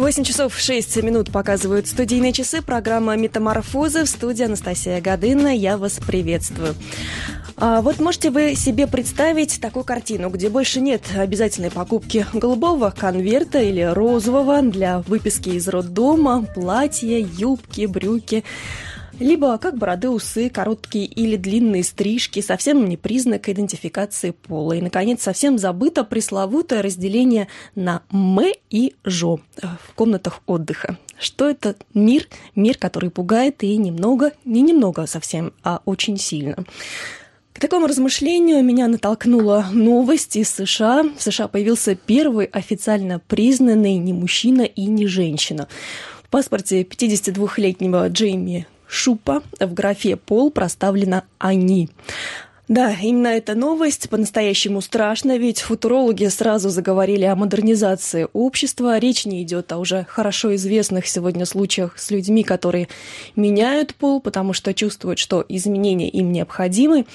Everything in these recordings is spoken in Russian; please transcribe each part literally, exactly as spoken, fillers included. восемь часов шесть минут показывают студийные часы. Программа «Метаморфозы», в студии Анастасия Годына. Я вас приветствую. А вот можете вы себе представить такую картину, где больше нет обязательной покупки голубого конверта или розового для выписки из роддома, платья, юбки, брюки. Либо как бороды, усы, короткие или длинные стрижки, совсем не признак идентификации пола. И, наконец, совсем забыто пресловутое разделение на «м» и «ж» в комнатах отдыха. Что это мир? Мир, который пугает и немного, не немного совсем, а очень сильно. К такому размышлению меня натолкнула новость из США. В США появился первый официально признанный не мужчина и не женщина. В паспорте пятидесятидвухлетнего Джейми Шупа в графе «Пол» проставлено «Они». Да, именно эта новость по-настоящему страшна, ведь футурологи сразу заговорили о модернизации общества. Речь не идет о уже хорошо известных сегодня случаях с людьми, которые меняют пол, потому что чувствуют, что изменения им необходимы.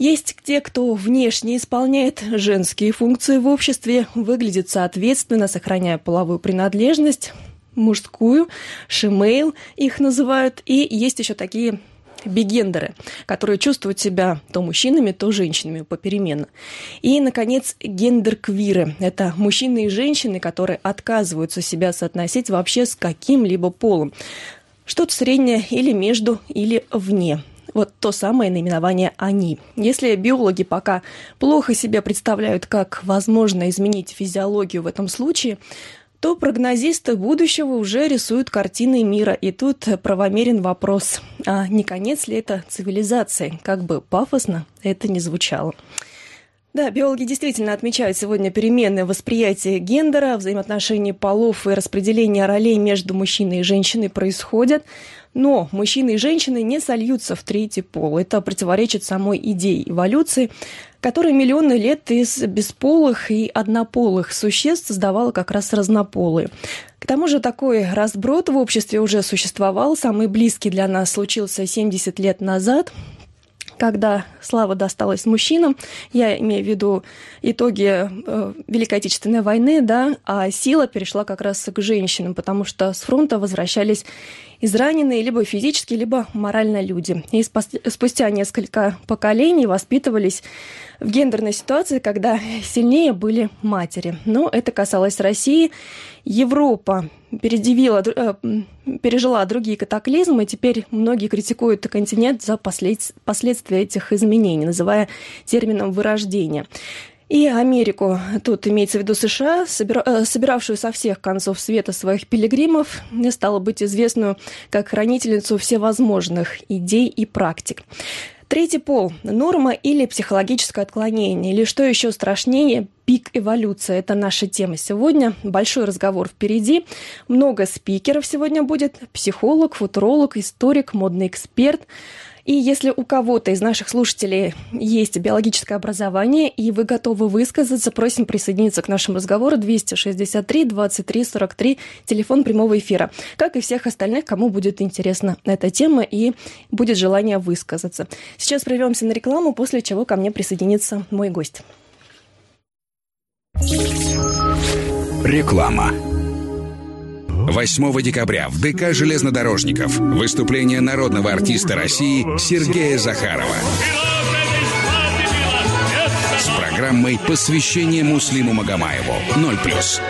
Есть те, кто внешне исполняет женские функции в обществе, выглядит соответственно, сохраняя половую принадлежность, мужскую, шимейл их называют, и есть еще такие бигендеры, которые чувствуют себя то мужчинами, то женщинами попеременно. И, наконец, гендерквиры. Это мужчины и женщины, которые отказываются себя соотносить вообще с каким-либо полом. Что-то среднее или между, или вне. Вот то самое наименование «они». Если биологи пока плохо себе представляют, как возможно изменить физиологию в этом случае, то прогнозисты будущего уже рисуют картины мира. И тут правомерен вопрос, а не конец ли это цивилизации? Как бы пафосно это ни звучало. Да, биологи действительно отмечают сегодня перемены в восприятии гендера, взаимоотношения полов и распределение ролей между мужчиной и женщиной происходят. Но мужчины и женщины не сольются в третий пол. Это противоречит самой идее эволюции, которая миллионы лет из бесполых и однополых существ создавала как раз разнополые. К тому же такой разброд в обществе уже существовал. Самый близкий для нас случился семьдесят лет назад, когда слава досталась мужчинам. Я имею в виду итоги э, Великой Отечественной войны, да, а сила перешла как раз к женщинам, потому что с фронта возвращались израненные либо физически, либо морально люди. И спа- спустя несколько поколений воспитывались в гендерной ситуации, когда сильнее были матери. Но это касалось России. Европа передивила, э, пережила другие катаклизмы, и теперь многие критикуют континент за послед- последствия этих изменений, называя термином «вырождение». И Америку, тут имеется в виду США, собира... собиравшую со всех концов света своих пилигримов, стало быть известную как хранительницу всевозможных идей и практик. Третий пол – норма или психологическое отклонение, или, что еще страшнее, пик эволюции. Это наша тема сегодня. Большой разговор впереди. Много спикеров сегодня будет. Психолог, футуролог, историк, модный эксперт. И если у кого-то из наших слушателей есть биологическое образование, и вы готовы высказаться, просим присоединиться к нашему разговору. Двести шестьдесят три двадцать три сорок три, телефон прямого эфира. Как и всех остальных, кому будет интересна эта тема и будет желание высказаться. Сейчас прервемся на рекламу, после чего ко мне присоединится мой гость. Реклама. восьмого декабря в ДК железнодорожников выступление народного артиста России Сергея Захарова с программой «Посвящение Муслиму Магомаеву. ноль плюс».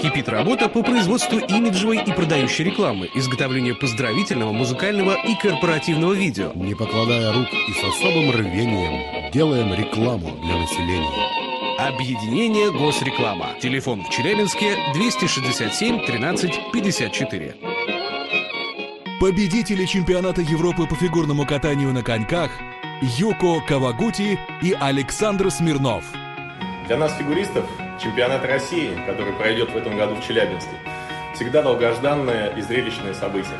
Кипит работа по производству имиджевой и продающей рекламы, изготовлению поздравительного, музыкального и корпоративного видео. Не покладая рук и с особым рвением делаем рекламу для населения. Объединение «Госреклама». Телефон в Челябинске двести шестьдесят семь тринадцать пятьдесят четыре. Победители чемпионата Европы по фигурному катанию на коньках Юко Кавагути и Александр Смирнов. Для нас, фигуристов, чемпионат России, который пройдет в этом году в Челябинске, всегда долгожданное и зрелищное событие.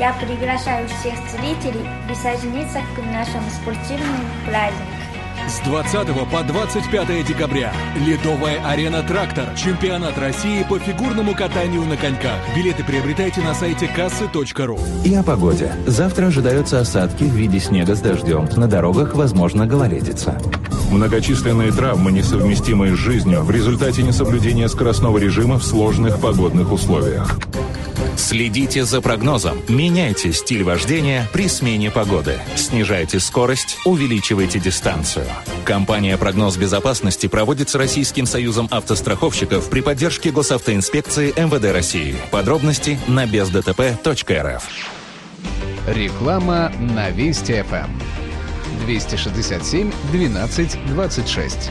Я приглашаю всех зрителей присоединиться к нашему спортивному празднику. С двадцатого по двадцать пятое декабря. Ледовая арена «Трактор». Чемпионат России по фигурному катанию на коньках. Билеты приобретайте на сайте кассы точка ру. И о погоде. Завтра ожидаются осадки в виде снега с дождем. На дорогах возможно гололедица. Многочисленные травмы, несовместимые с жизнью, в результате несоблюдения скоростного режима в сложных погодных условиях. Следите за прогнозом. Меняйте стиль вождения при смене погоды. Снижайте скорость, увеличивайте дистанцию. Компания «Прогноз безопасности» проводит с Российским союзом автостраховщиков при поддержке Госавтоинспекции эм вэ дэ России. Подробности на бездтп точка рф. Реклама на Вести эф эм. двести шестьдесят семь двенадцать двадцать шесть.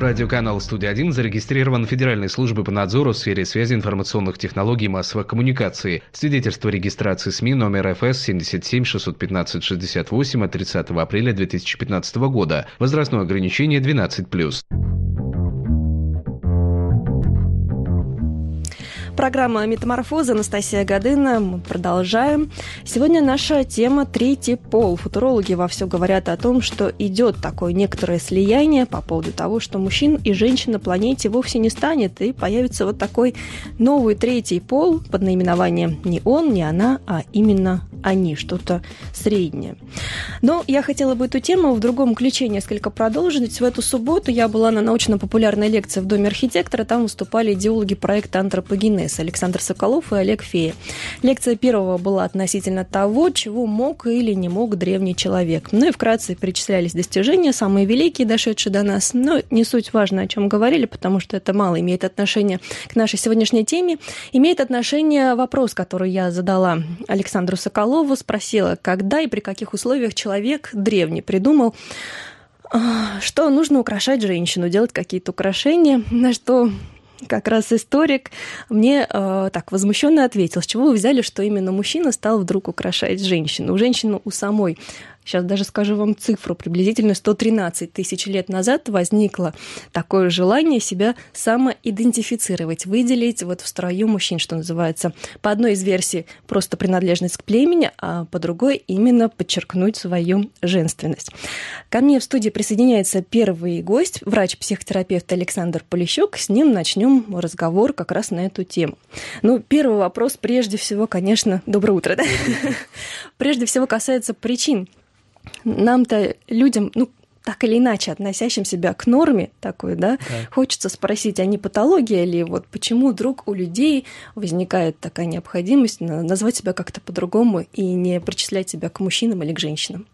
Радиоканал «Студия один» зарегистрирован Федеральной службой по надзору в сфере связи, информационных технологий и массовых коммуникаций. Свидетельство регистрации СМИ номер эф эс семьдесят семь шестьсот пятнадцать шестьдесят восемь от тридцатого апреля две тысячи пятнадцатого года. Возрастное ограничение двенадцать плюс. Программа «Метаморфоза», Анастасия Годына. Мы продолжаем. Сегодня наша тема «Третий пол». Футурологи вовсю говорят о том, что идет такое некоторое слияние по поводу того, что мужчин и женщин на планете вовсе не станет, и появится вот такой новый третий пол под наименованием «Не он, не она, а именно они», что-то среднее. Но я хотела бы эту тему в другом ключе несколько продолжить. В эту субботу я была на научно-популярной лекции в Доме архитектора. Там выступали идеологи проекта «Антропогенез» Александр Соколов и Олег Фея. Лекция первого была относительно того, чего мог или не мог древний человек. Ну и вкратце перечислялись достижения, самые великие, дошедшие до нас. Но не суть важно, о чем говорили, потому что это мало имеет отношение к нашей сегодняшней теме. Имеет отношение вопрос, который я задала Александру Соколову. Спросила, когда и при каких условиях человек древний придумал, что нужно украшать женщину, делать какие-то украшения, на что... Как раз историк мне э, так возмущенно ответил, с чего вы взяли, что именно мужчина стал вдруг украшать женщину. У женщины у самой, сейчас даже скажу вам цифру, приблизительно сто тринадцать тысяч лет назад возникло такое желание себя самоидентифицировать, выделить вот в строю мужчин, что называется. По одной из версий просто принадлежность к племени, а по другой именно подчеркнуть свою женственность. Ко мне в студии присоединяется первый гость, врач-психотерапевт Александр Полищук. С ним начнем разговор как раз на эту тему. Ну, первый вопрос, прежде всего, конечно... Доброе утро, да? Прежде всего, касается причин. Нам-то, людям, ну, так или иначе, относящим себя к норме такой, да, да, хочется спросить, а не патология ли, вот почему вдруг у людей возникает такая необходимость назвать себя как-то по-другому и не причислять себя к мужчинам или к женщинам?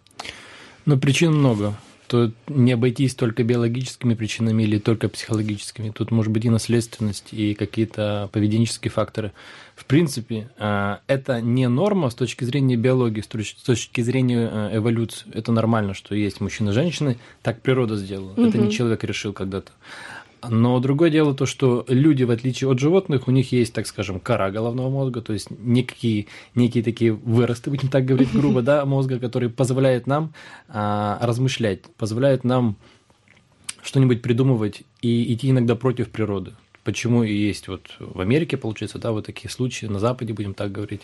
Ну, причин много. Тут не обойтись только биологическими причинами или только психологическими. Тут может быть и наследственность, и какие-то поведенческие факторы. В принципе, это не норма с точки зрения биологии, с точки зрения эволюции. Это нормально, что есть мужчина и женщина. Так природа сделала. Угу. Это не человек решил когда-то. Но другое дело то, что люди, в отличие от животных, у них есть, так скажем, кора головного мозга, то есть некие, некие такие выросты, будем так говорить грубо, да, мозга, которые позволяют нам а, размышлять, позволяют нам что-нибудь придумывать и идти иногда против природы. Почему и есть вот в Америке, получается, да, вот такие случаи, на Западе, будем так говорить,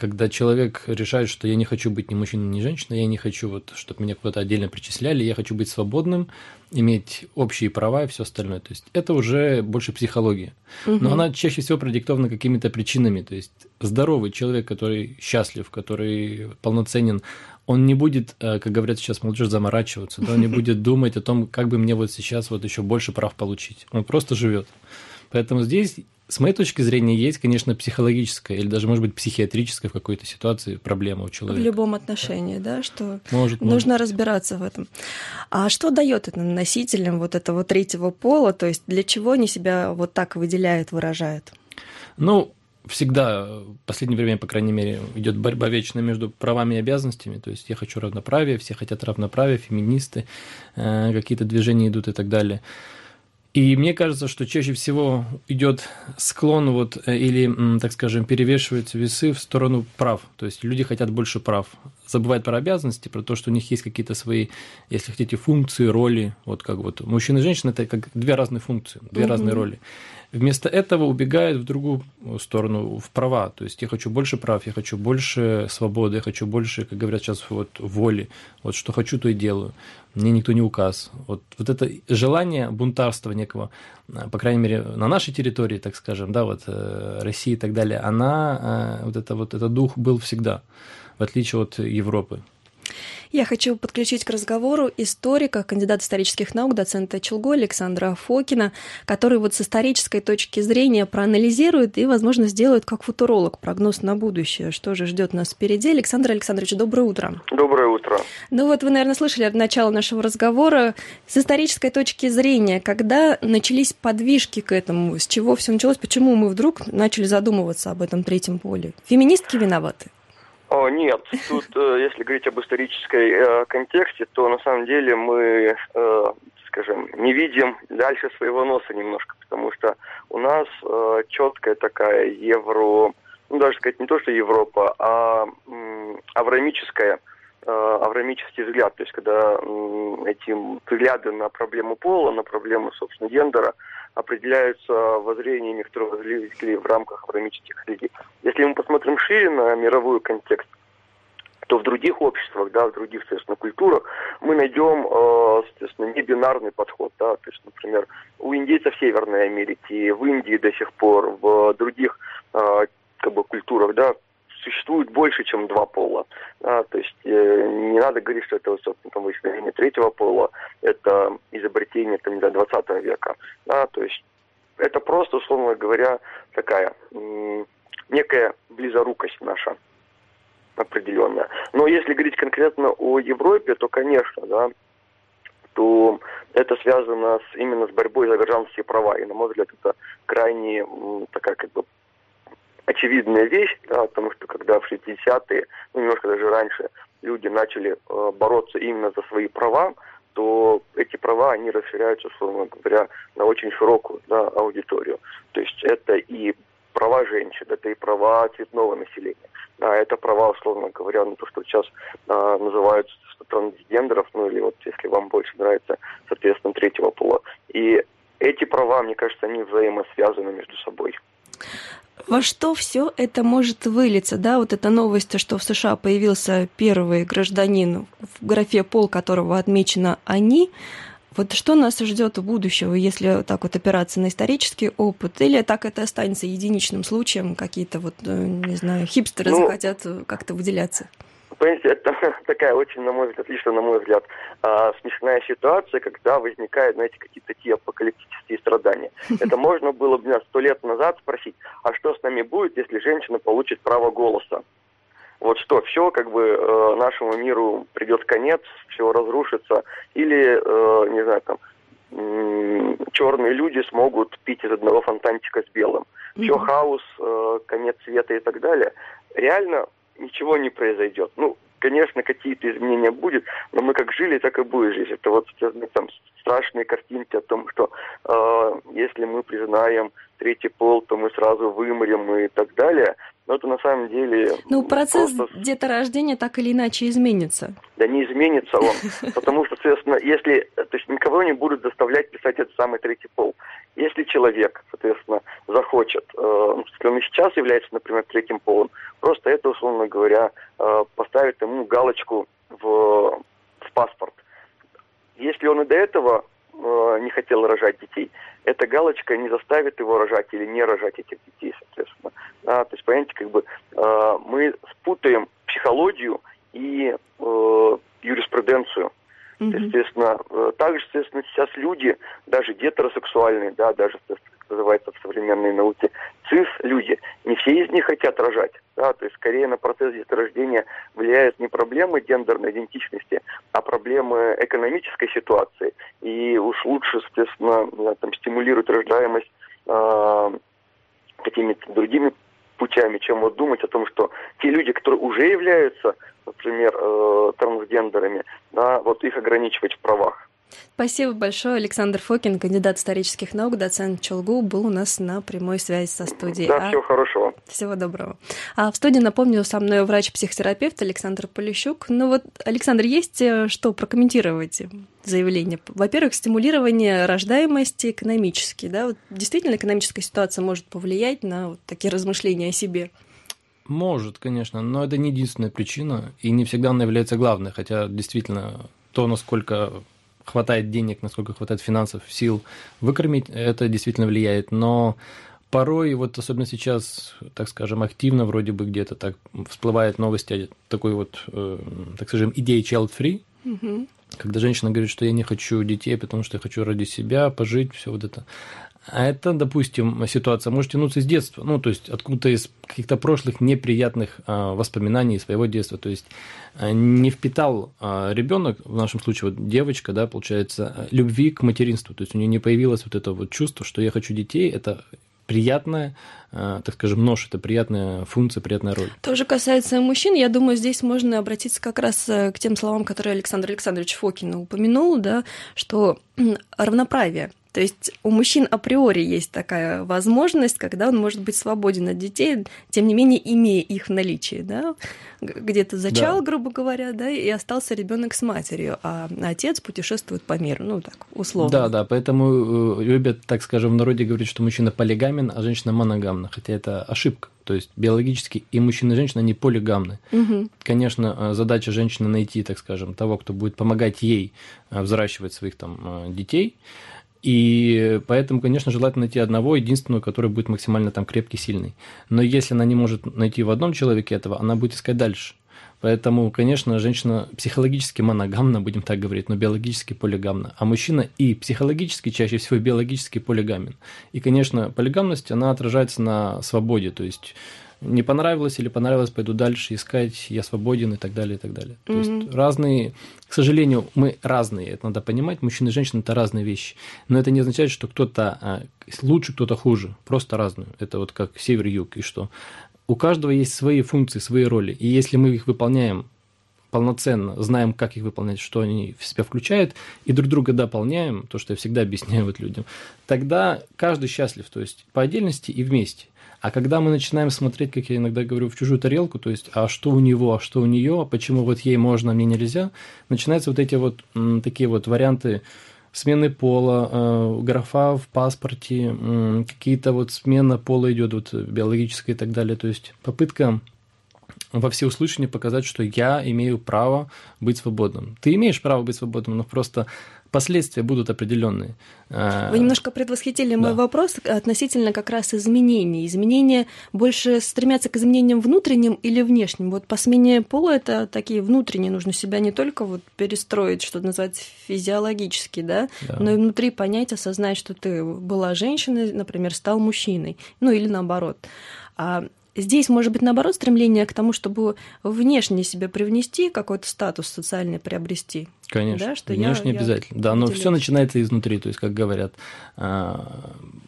когда человек решает, что я не хочу быть ни мужчиной, ни женщиной, я не хочу, вот, чтобы меня куда-то отдельно причисляли, я хочу быть свободным, иметь общие права и все остальное. То есть это уже больше психология. Угу. Но она чаще всего продиктована какими-то причинами. То есть здоровый человек, который счастлив, который полноценен, он не будет, как говорят сейчас молодежь, заморачиваться, да, он не будет думать о том, как бы мне вот сейчас вот еще больше прав получить. Он просто живет. Поэтому здесь, с моей точки зрения, есть, конечно, психологическая или даже, может быть, психиатрическая в какой-то ситуации проблема у человека. В любом отношении, да, да что может, нужно может. разбираться в этом. А что дает это носителям вот этого третьего пола? То есть для чего они себя вот так выделяют, выражают? Ну, всегда, в последнее время, по крайней мере, идет борьба вечная между правами и обязанностями. То есть я хочу равноправия, все хотят равноправия, феминисты, какие-то движения идут и так далее. И мне кажется, что чаще всего идет склон вот, или, так скажем, перевешиваются весы в сторону прав. То есть люди хотят больше прав. Забывают про обязанности, про то, что у них есть какие-то свои, если хотите, функции, роли. Вот как вот мужчина и женщина – это как две разные функции, две mm-hmm. разные роли. Вместо этого убегают в другую сторону, в права. То есть я хочу больше прав, я хочу больше свободы, я хочу больше, как говорят сейчас, вот, воли. Вот что хочу, то и делаю. Мне никто не указ. Вот, вот это желание бунтарства некого, по крайней мере, на нашей территории, так скажем, да, вот, России и так далее, она, вот, это, вот этот дух был всегда, в отличие от Европы. Я хочу подключить к разговору историка, кандидата исторических наук, доцента ЧелГУ Александра Фокина, который вот с исторической точки зрения проанализирует и, возможно, сделает как футуролог прогноз на будущее, что же ждет нас впереди. Александр Александрович, доброе утро. Доброе утро. Ну вот вы, наверное, слышали от начала нашего разговора. С исторической точки зрения, когда начались подвижки к этому, с чего все началось, почему мы вдруг начали задумываться об этом третьем поле? Феминистки виноваты? О, нет, тут, если говорить об исторической контексте, то на самом деле мы, скажем, не видим дальше своего носа немножко, потому что у нас четкая такая евро, ну даже сказать не то, что Европа, а аврамическая, аврамический взгляд, то есть когда эти взгляды на проблему пола, на проблему, собственно, гендера определяются воззрениями, которые возникли в рамках аврамических людей. Если мы посмотрим шире на мировой контекст, то в других обществах, да, в других, соответственно, культурах мы найдем, соответственно, небинарный подход, да, то есть, например, у индейцев Северной Америки, в Индии до сих пор, в других, как бы, культурах, да, существует больше, чем два пола. А, то есть э, не надо говорить, что это, собственно, там, исследование третьего пола, это изобретение там, до двадцатого века. А, то есть это просто, условно говоря, такая м- некая близорукость наша определенная. Но если говорить конкретно о Европе, то, конечно, да, то это связано с, именно с борьбой за гражданские права. И, на мой взгляд, это крайне м- такая, как бы, очевидная вещь, да, потому что когда в шестидесятые, ну, немножко даже раньше, люди начали э, бороться именно за свои права, то эти права, они расширяются, условно говоря, на очень широкую, да, аудиторию. То есть это и права женщин, это и права цветного населения, да, это права, условно говоря, ну, то, что сейчас э, называют трансгендеров, ну, или вот, если вам больше нравится, соответственно, третьего пола. И эти права, мне кажется, они взаимосвязаны между собой. Во что все это может вылиться? Да, вот эта новость, что в США появился первый гражданин, в графе пол которого отмечено «они». Вот что нас ждет в будущем, если так вот опираться на исторический опыт? Или так это останется единичным случаем? Какие-то вот, не знаю, хипстеры ну, захотят как-то выделяться? Понимаете, это такая очень, на мой взгляд, лично на мой взгляд, смешная ситуация, когда возникают, знаете, какие-то те апокалиптические страдания. Это можно было бы нас сто лет назад спросить, а что с нами будет, если женщина получит право голоса? Вот что, все, как бы, нашему миру придет конец, все разрушится, или, не знаю, там, черные люди смогут пить из одного фонтанчика с белым. Все, хаос, конец света и так далее. Реально ничего не произойдет. Ну, конечно, какие-то изменения будут, но мы как жили, так и будем жить. Это вот там страшные картинки о том, что э, если мы признаем третий пол, то мы сразу вымрем и так далее. Но это на самом деле... Ну, процесс просто... деторождения так или иначе изменится. Да не изменится он. Потому что, соответственно, если... То есть никого не будут заставлять писать этот самый третий пол. Если человек, соответственно, захочет... Э, если он и сейчас является, например, третьим полом, просто это, условно говоря, э, поставит ему галочку в, в паспорт. Если он и до этого э, не хотел рожать детей, эта галочка не заставит его рожать или не рожать этих детей, соответственно. А, то есть, понимаете, как бы э, мы спутаем психологию и э, юриспруденцию. Mm-hmm. То, естественно, э, также, естественно, сейчас люди, даже гетеросексуальные, да, даже, называется в современной науке, цис-люди, не все из них хотят рожать. Да, то есть, скорее, на процесс деторождения влияют не проблемы гендерной идентичности, а проблемы экономической ситуации. И уж лучше, соответственно, там, стимулирует рождаемость э, какими-то другими путями, чем вот думать о том, что те люди, которые уже являются, например, э, трансгендерами, да, вот их ограничивать в правах. Спасибо большое. Александр Фокин, кандидат исторических наук, доцент ЧелГУ, был у нас на прямой связи со студией. Да, а... всего хорошего. Всего доброго. А в студии, напомню, со мной врач-психотерапевт Александр Полищук. Ну вот, Александр, есть что прокомментировать заявление? Во-первых, стимулирование рождаемости экономически. Да? Вот действительно экономическая ситуация может повлиять на вот такие размышления о себе? Может, конечно, но это не единственная причина, и не всегда она является главной, хотя действительно то, насколько... хватает денег, насколько хватает финансов, сил выкормить, это действительно влияет. Но порой, вот особенно сейчас, так скажем, активно вроде бы где-то так всплывает новость о такой вот, так скажем, идее child-free, угу. когда женщина говорит, что я не хочу детей, потому что я хочу ради себя пожить, все вот это. А это, допустим, ситуация может тянуться из детства, ну, то есть откуда-то из каких-то прошлых неприятных воспоминаний своего детства, то есть не впитал ребенок, в нашем случае вот девочка, да, получается, любви к материнству, то есть у нее не появилось вот это вот чувство, что я хочу детей, это приятная, так скажем, нож, это приятная функция, приятная роль. Тоже касается мужчин, я думаю, здесь можно обратиться как раз к тем словам, которые Александр Александрович Фокин упомянул, да, что равноправие. То есть у мужчин априори есть такая возможность, когда он может быть свободен от детей, тем не менее имея их в наличии, да? Где-то зачал, да. грубо говоря, да, и остался ребенок с матерью, а отец путешествует по миру, ну так условно. Да, да, поэтому любят, так скажем, в народе говорить, что мужчина полигамен, а женщина моногамна, хотя это ошибка. То есть биологически и мужчина, и женщина, они полигамны. Угу. Конечно, задача женщины найти, так скажем, того, кто будет помогать ей взращивать своих там детей. И поэтому, конечно, желательно найти одного, единственного, который будет максимально там крепкий, сильный. Но если она не может найти в одном человеке этого, она будет искать дальше. Поэтому, конечно, женщина психологически моногамна, будем так говорить, но биологически полигамна. А мужчина и психологически, чаще всего, биологически полигамен. И, конечно, полигамность, она отражается на свободе, то есть... Не понравилось или понравилось, пойду дальше искать, я свободен и так далее, и так далее. Mm-hmm. То есть разные, к сожалению, мы разные, это надо понимать, мужчины и женщины – это разные вещи. Но это не означает, что кто-то лучше, кто-то хуже, просто разные. Это вот как север-юг и что. У каждого есть свои функции, свои роли, и если мы их выполняем полноценно, знаем, как их выполнять, что они в себя включают, и друг друга дополняем, то, что я всегда объясняю вот людям, тогда каждый счастлив, то есть по отдельности и вместе. А когда мы начинаем смотреть, как я иногда говорю, в чужую тарелку, то есть, а что у него, а что у нее, а почему вот ей можно, а мне нельзя, начинаются вот эти вот м, такие вот варианты смены пола, э, графа в паспорте, м, какие-то вот смена пола идет вот биологическая и так далее, то есть попытка во всеуслышание показать, что я имею право быть свободным. Ты имеешь право быть свободным, но просто последствия будут определенные. Вы немножко предвосхитили мой да. вопрос относительно как раз изменений. Изменения больше стремятся к изменениям внутренним или внешним? Вот по смене пола это такие внутренние, нужно себя не только вот перестроить, что называется, физиологически, да? Да. но и внутри понять, осознать, что ты была женщиной, например, стал мужчиной, ну или наоборот. А здесь, может быть, наоборот, стремление к тому, чтобы внешне себя привнести, какой-то статус социальный приобрести. Конечно, да, что внешне я, обязательно. Я да, но все начинается изнутри, то есть, как говорят,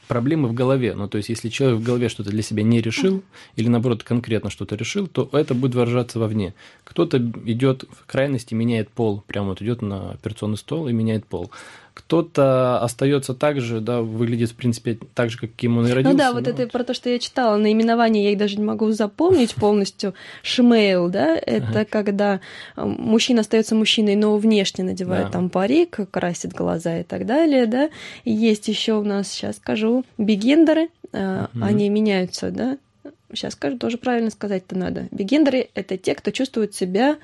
проблемы в голове. Ну, то есть, если человек в голове что-то для себя не решил, или, наоборот, конкретно что-то решил, то это будет выражаться вовне. Кто-то идет в крайности, меняет пол, прямо вот идет на операционный стол и меняет пол. Кто-то остается так же, да, выглядит, в принципе, так же, как каким он и родился. Ну да, вот ну, это вот. Про то, что я читала, наименование я их даже не могу запомнить полностью. Шмейл, да, это ага. когда мужчина остается мужчиной, но внешне надевает да. там парик, красит глаза и так далее, да. И есть еще у нас, сейчас скажу, бигендеры, mm-hmm. они меняются, да. Сейчас скажу, тоже правильно сказать-то надо. Бигендеры – это те, кто чувствует себя...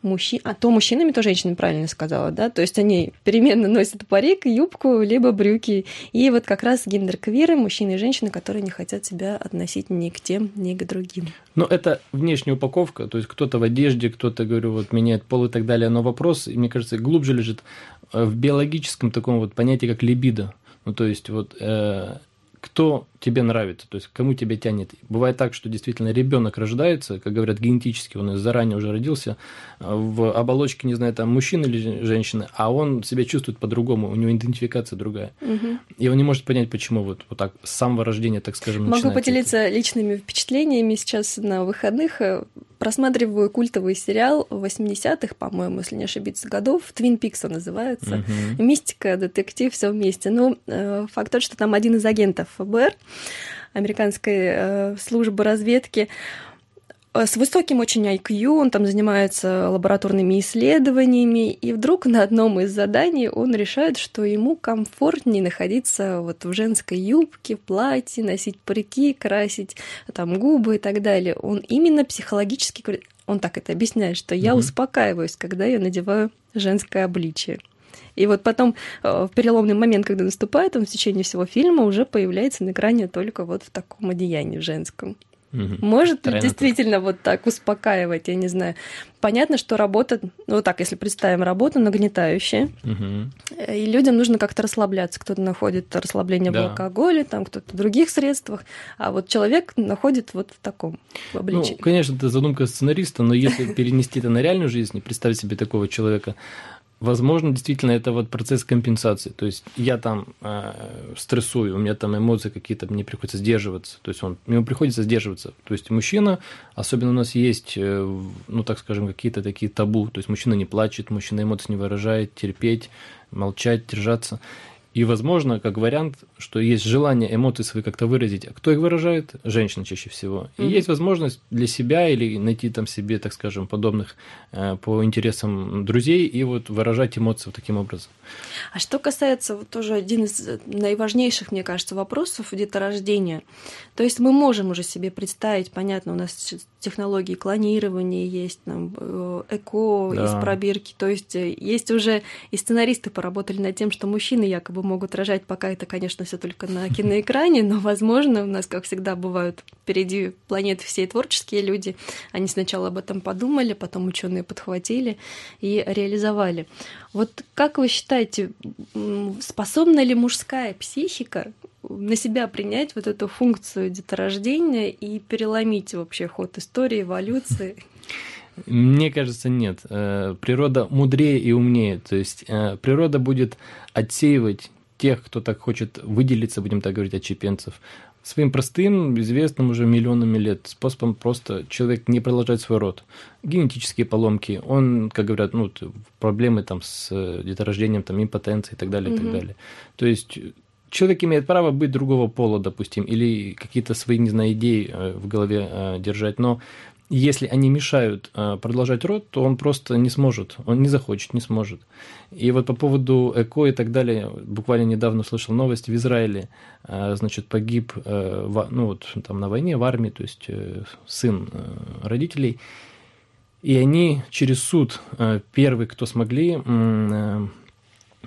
Мужчин... А то мужчинами, то женщинами, правильно сказала, да? То есть они переменно носят парик, юбку, либо брюки. И вот как раз гендерквиры, мужчины и женщины, которые не хотят себя относить ни к тем, ни к другим. Ну, это внешняя упаковка, то есть кто-то в одежде, кто-то, говорю, вот меняет пол и так далее. Но вопрос, мне кажется, глубже лежит в биологическом таком вот понятии, как либидо. Ну, то есть вот... Э... кто тебе нравится, то есть кому тебя тянет. Бывает так, что действительно ребенок рождается, как говорят, генетически он заранее уже родился, в оболочке, не знаю, там мужчины или женщины, а он себя чувствует по-другому, у него идентификация другая. Угу. И он не может понять, почему вот, вот так с самого рождения, так скажем, начинается. Могу поделиться это. Личными впечатлениями сейчас на выходных. Просматриваю культовый сериал восьмидесятых, по-моему, если не ошибиться, годов, «Твин Пикс» он называется, угу. мистика, детектив, все вместе. Ну, факт тот, что там один из агентов эф бэ эр, американской службы разведки, с высоким очень ай кью, он там занимается лабораторными исследованиями, и вдруг на одном из заданий он решает, что ему комфортнее находиться вот в женской юбке, платье, носить парики, красить там губы и так далее. Он именно психологически, он так это объясняет, что я успокаиваюсь, когда я надеваю женское обличие. И вот потом в переломный момент, когда наступает, он в течение всего фильма уже появляется на экране только вот в таком одеянии, в женском. Угу. Может Тройно действительно так. вот так успокаивать, я не знаю. Понятно, что работа, ну вот так, если представим работу, нагнетающая, угу. и людям нужно как-то расслабляться. Кто-то находит расслабление да. в алкоголе, там, кто-то в других средствах, а вот человек находит вот в таком в обличии. Ну, конечно, это задумка сценариста, но если перенести это на реальную жизнь, представить себе такого человека, возможно, действительно, это вот процесс компенсации. То есть я там э, стрессую, у меня там эмоции какие-то, мне приходится сдерживаться. То есть он, ему приходится сдерживаться. То есть мужчина, особенно у нас есть, э, ну так скажем, какие-то такие табу. То есть мужчина не плачет, мужчина эмоции не выражает, терпеть, молчать, держаться. И, возможно, как вариант, что есть желание эмоции свои как-то выразить. А кто их выражает? Женщина чаще всего. И mm-hmm. есть возможность для себя или найти там себе, так скажем, подобных э, по интересам друзей и вот выражать эмоции таким образом. А что касается, вот тоже один из наиважнейших, мне кажется, вопросов деторождения. То есть мы можем уже себе представить, понятно, у нас технологии клонирования есть, там, ЭКО да. из пробирки. То есть есть уже и сценаристы поработали над тем, что мужчины якобы могут рожать, пока это, конечно, все только на киноэкране, но, возможно, у нас, как всегда, бывают впереди планеты все творческие люди. Они сначала об этом подумали, потом ученые подхватили и реализовали. Вот как вы считаете, способна ли мужская психика на себя принять вот эту функцию деторождения и переломить вообще ход истории, эволюции? Мне кажется, нет. Природа мудрее и умнее. То есть природа будет отсеивать тех, кто так хочет выделиться, будем так говорить, отщепенцев, своим простым, известным уже миллионами лет способом. Просто человек не продолжает свой род. Генетические поломки, он, как говорят, ну, проблемы там с деторождением, там, импотенцией и так далее, и mm-hmm. так далее. То есть человек имеет право быть другого пола, допустим, или какие-то свои, не знаю, идеи в голове держать, но если они мешают продолжать род, то он просто не сможет, он не захочет, не сможет. И вот по поводу ЭКО и так далее, буквально недавно слышал новость, в Израиле, значит, погиб, ну вот там на войне, в армии, то есть сын родителей, и они через суд первые, кто смогли,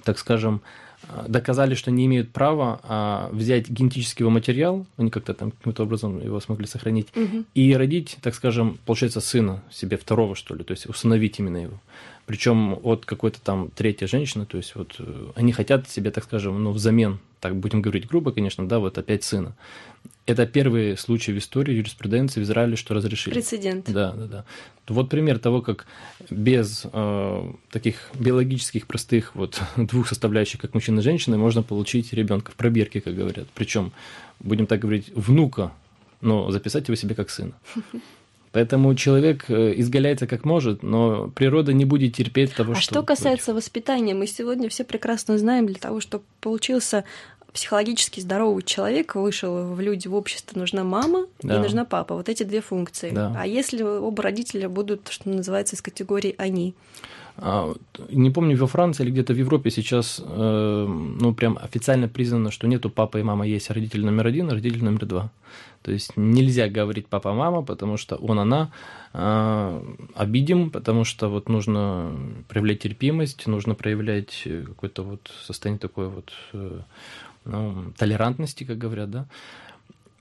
так скажем, доказали, что не имеют права а, взять генетический его материал, они как-то там каким-то образом его смогли сохранить, угу. и родить, так скажем, получается, сына себе, второго, что ли, то есть усыновить именно его. Причем от какой-то там третьей женщины, то есть вот они хотят себе, так скажем, ну, взамен, так будем говорить грубо, конечно, да, вот опять сына. Это первые случаи в истории юриспруденции в Израиле, что разрешили. Прецедент. Да, да, да. Вот пример того, как без э, таких биологических простых вот, двух составляющих, как мужчина и женщина, можно получить ребенка в пробирке, как говорят. Причем, будем так говорить, внука, но записать его себе как сына. Поэтому человек изгаляется как может, но природа не будет терпеть того, а что... А что касается воспитания, мы сегодня все прекрасно знаем, для того, чтобы получился психологически здоровый человек, вышел в люди, в общество, нужна мама да. и нужна папа. Вот эти две функции. Да. А если оба родителя будут, что называется, из категории «они»? Не помню, во Франции или где-то в Европе сейчас, ну, прям официально признано, что нету папа и мама, есть родитель номер один, родитель номер два. То есть нельзя говорить папа-мама, потому что он-она обидим, потому что вот нужно проявлять терпимость, нужно проявлять какое-то вот состояние такой вот, ну, толерантности, как говорят, да.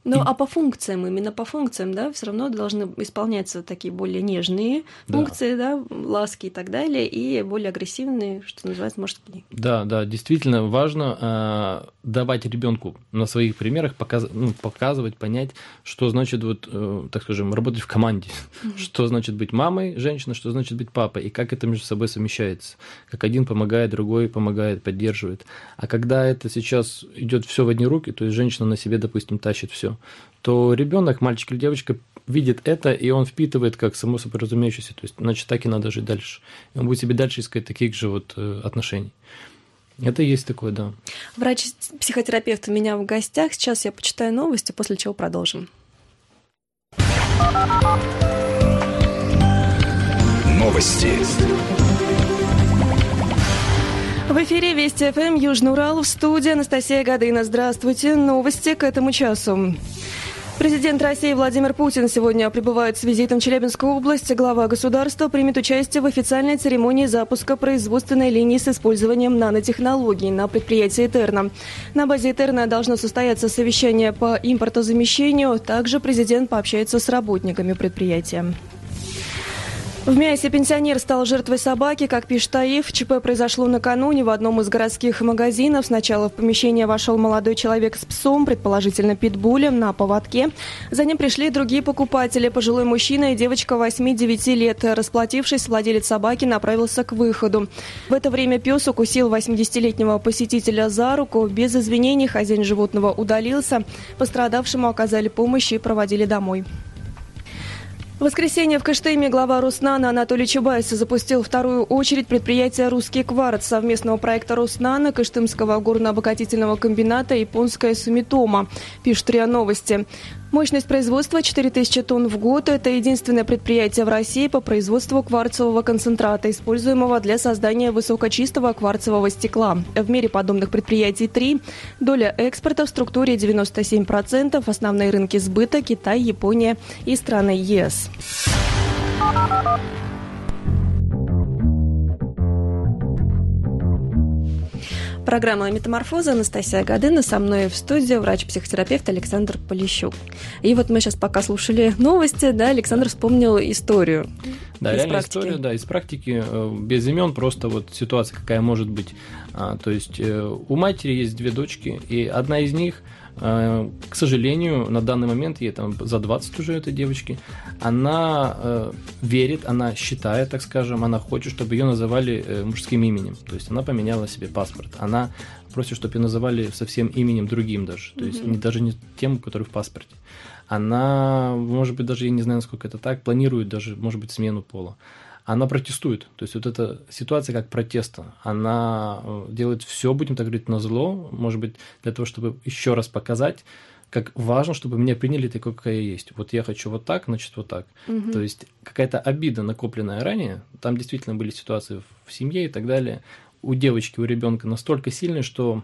Ну, а по функциям, именно по функциям, да, все равно должны исполняться такие более нежные функции, да, да ласки и так далее, и более агрессивные, что называется, мужские. Да, да, действительно важно э, давать ребенку на своих примерах показ, ну, показывать, понять, что значит, вот, э, так скажем, работать в команде, mm-hmm. что значит быть мамой женщины, что значит быть папой, и как это между собой совмещается, как один помогает, другой помогает, поддерживает. А когда это сейчас идет все в одни руки, то есть женщина на себе, допустим, тащит все, то ребенок, мальчик или девочка, видит это, и он впитывает как само собой разумеющееся. То есть, значит, так и надо жить дальше. Он будет себе дальше искать таких же вот отношений. Это и есть такое, да. Врач-психотерапевт у меня в гостях. Сейчас я почитаю новости, после чего продолжим. Новости. В эфире Вести ФМ Южный Урал, в студии Анастасия Годына. Здравствуйте. Новости к этому часу. Президент России Владимир Путин сегодня прибывает с визитом в Челябинскую область. Глава государства примет участие в официальной церемонии запуска производственной линии с использованием нанотехнологий на предприятии «Этерна». На базе «Этерна» должно состояться совещание по импортозамещению. Также президент пообщается с работниками предприятия. В Миасе пенсионер стал жертвой собаки, как пишет АИФ. ЧП произошло накануне в одном из городских магазинов. Сначала в помещение вошел молодой человек с псом, предположительно питбулем, на поводке. За ним пришли другие покупатели, пожилой мужчина и девочка восьми-девяти лет. Расплатившись, владелец собаки направился к выходу. В это время пес укусил восьмидесятилетнего посетителя за руку. Без извинений хозяин животного удалился. Пострадавшему оказали помощь и проводили домой. В воскресенье в Кыштыме глава Роснана Анатолий Чубайс запустил вторую очередь предприятия «Русский кварц» совместного проекта Роснана, Кыштымского горно-обогатительного комбината и японская Сумитома, пишут РИА Новости. Мощность производства четыре тысячи тонн в год. Это единственное предприятие в России по производству кварцевого концентрата, используемого для создания высокочистого кварцевого стекла. В мире подобных предприятий три. Доля экспорта в структуре девяносто семь процентов. Основные рынки сбыта – Китай, Япония и страны ЕС. Программа «Метаморфоза». Анастасия Годына. Со мной в студии врач-психотерапевт Александр Полищук. И вот мы сейчас пока слушали новости, да, Александр вспомнил историю. Да, реальная история, да, из практики, без имен, просто вот ситуация какая может быть. А, то есть э, у матери есть две дочки, и одна из них, э, к сожалению, на данный момент, ей там за двадцать уже этой девочке, она э, верит, она считает, так скажем, она хочет, чтобы ее называли э, мужским именем. То есть она поменяла себе паспорт, она просит, чтобы ее называли совсем именем другим даже, то есть mm-hmm. не, даже не тем, который в паспорте. Она, может быть, даже, я не знаю, насколько это так, планирует даже, может быть, смену пола. Она протестует, то есть вот эта ситуация как протеста, она делает все, будем так говорить, назло, может быть, для того, чтобы еще раз показать, как важно, чтобы меня приняли такой, какая я есть. Вот я хочу вот так, значит, вот так. Угу. То есть какая-то обида, накопленная ранее, там действительно были ситуации в семье и так далее, у девочки, у ребенка настолько сильные, что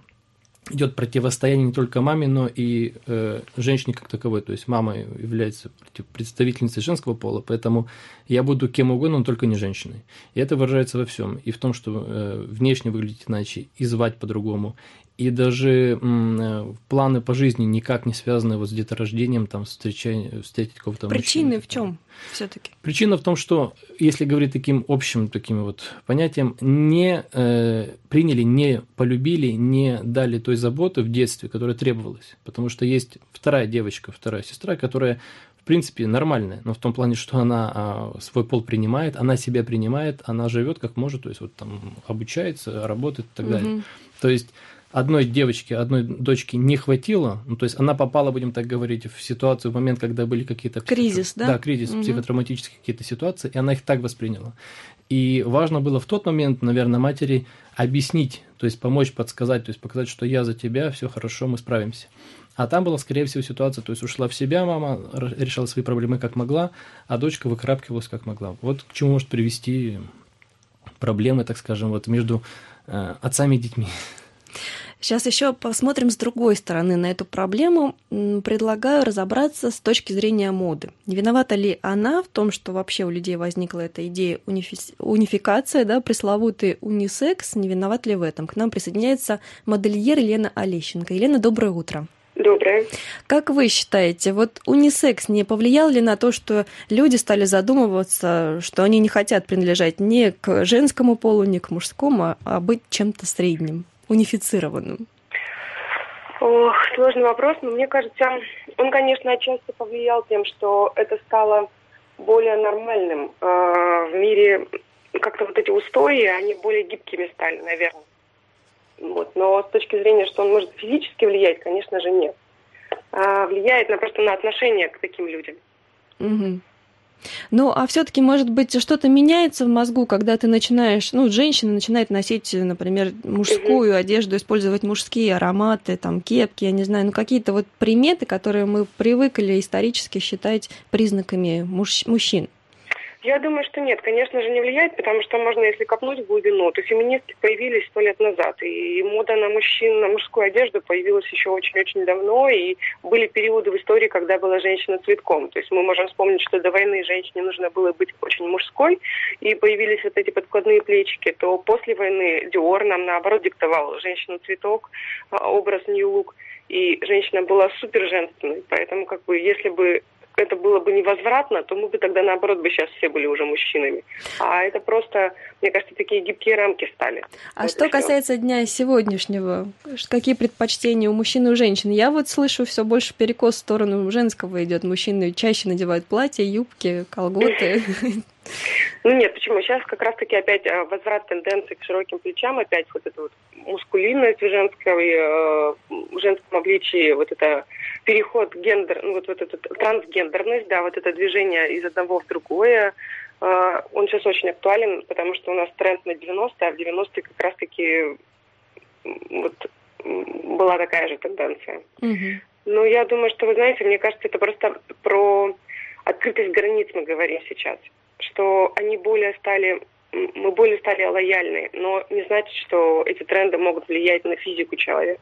идет противостояние не только маме, но и э, женщине как таковой. То есть мама является представительницей женского пола, поэтому я буду кем угодно, но только не женщиной. И это выражается во всем. И в том, что э, внешне выглядеть иначе, и звать по-другому. И даже э, планы по жизни никак не связаны вот с деторождением, там, встречать, встретить какого-то Причины мужчину. В чем все-таки? Причина в том, что, если говорить таким общим таким вот понятием, не э, приняли, не полюбили, не дали той заботы в детстве, которая требовалась. Потому что есть вторая девочка, вторая сестра, которая, в принципе, нормальная, но в том плане, что она э, свой пол принимает, она себя принимает, она живет как может, то есть вот там обучается, работает и так далее. Угу. То есть одной девочке, одной дочке не хватило, ну, то есть она попала, будем так говорить, в ситуацию, в момент, когда были какие-то... Кризис, психо... да? Да, кризис, угу. психотравматические какие-то ситуации, и она их так восприняла. И важно было в тот момент, наверное, матери объяснить, то есть помочь, подсказать, то есть показать, что я за тебя, все хорошо, мы справимся. А там была, скорее всего, ситуация, то есть ушла в себя мама, решала свои проблемы как могла, а дочка выкарабкивалась как могла. Вот к чему может привести проблемы, так скажем, вот между э, отцами и детьми. Сейчас еще посмотрим с другой стороны на эту проблему. Предлагаю разобраться с точки зрения моды. Не виновата ли она в том, что вообще у людей возникла эта идея унифи... унификации, да, пресловутый унисекс? Не виноват ли в этом? К нам присоединяется модельер Елена Олещенко. Елена, доброе утро. Доброе. Как вы считаете, вот унисекс не повлиял ли на то, что люди стали задумываться, что они не хотят принадлежать ни к женскому полу, ни к мужскому, а быть чем-то средним, унифицированным? Ох, сложный вопрос, но мне кажется, он, конечно, отчасти повлиял тем, что это стало более нормальным. В мире как-то вот эти устои, они более гибкими стали, наверное. Вот. Но с точки зрения, что он может физически влиять, конечно же, нет. А влияет на, просто на отношение к таким людям. Угу. Ну, а все-таки, может быть, что-то меняется в мозгу, когда ты начинаешь, ну, женщина начинает носить, например, мужскую mm-hmm. одежду, использовать мужские ароматы, там, кепки, я не знаю, ну, какие-то вот приметы, которые мы привыкли исторически считать признаками муж- мужчин. Я думаю, что нет, конечно же, не влияет, потому что можно, если копнуть в глубину, то феминистки появились сто лет назад, и мода на мужчин, на мужскую одежду появилась еще очень-очень давно, и были периоды в истории, когда была женщина цветком. То есть мы можем вспомнить, что до войны женщине нужно было быть очень мужской, и появились вот эти подкладные плечики, то после войны Диор нам, наоборот, диктовал женщину-цветок, образ нью-лук, и женщина была супер женственной, поэтому как бы, если бы это было бы невозвратно, то мы бы тогда, наоборот, бы сейчас все были уже мужчинами. А это просто, мне кажется, такие гибкие рамки стали. А вот что касается дня сегодняшнего, какие предпочтения у мужчин и у женщин? Я вот слышу, все больше перекос в сторону женского идет. Мужчины чаще надевают платья, юбки, колготы. Ну нет, почему? Сейчас как раз-таки опять возврат тенденции к широким плечам, опять вот эта вот мускулинность в женском, в женском обличии, вот это переход гендер, ну вот, вот эта трансгендерность, да, вот это движение из одного в другое, он сейчас очень актуален, потому что у нас тренд на девяностые, а в девяностые как раз-таки вот была такая же тенденция. Угу. Ну я думаю, что, вы знаете, мне кажется, это просто про открытость границ мы говорим сейчас, что они более стали, мы более стали лояльны, но не значит, что эти тренды могут влиять на физику человека.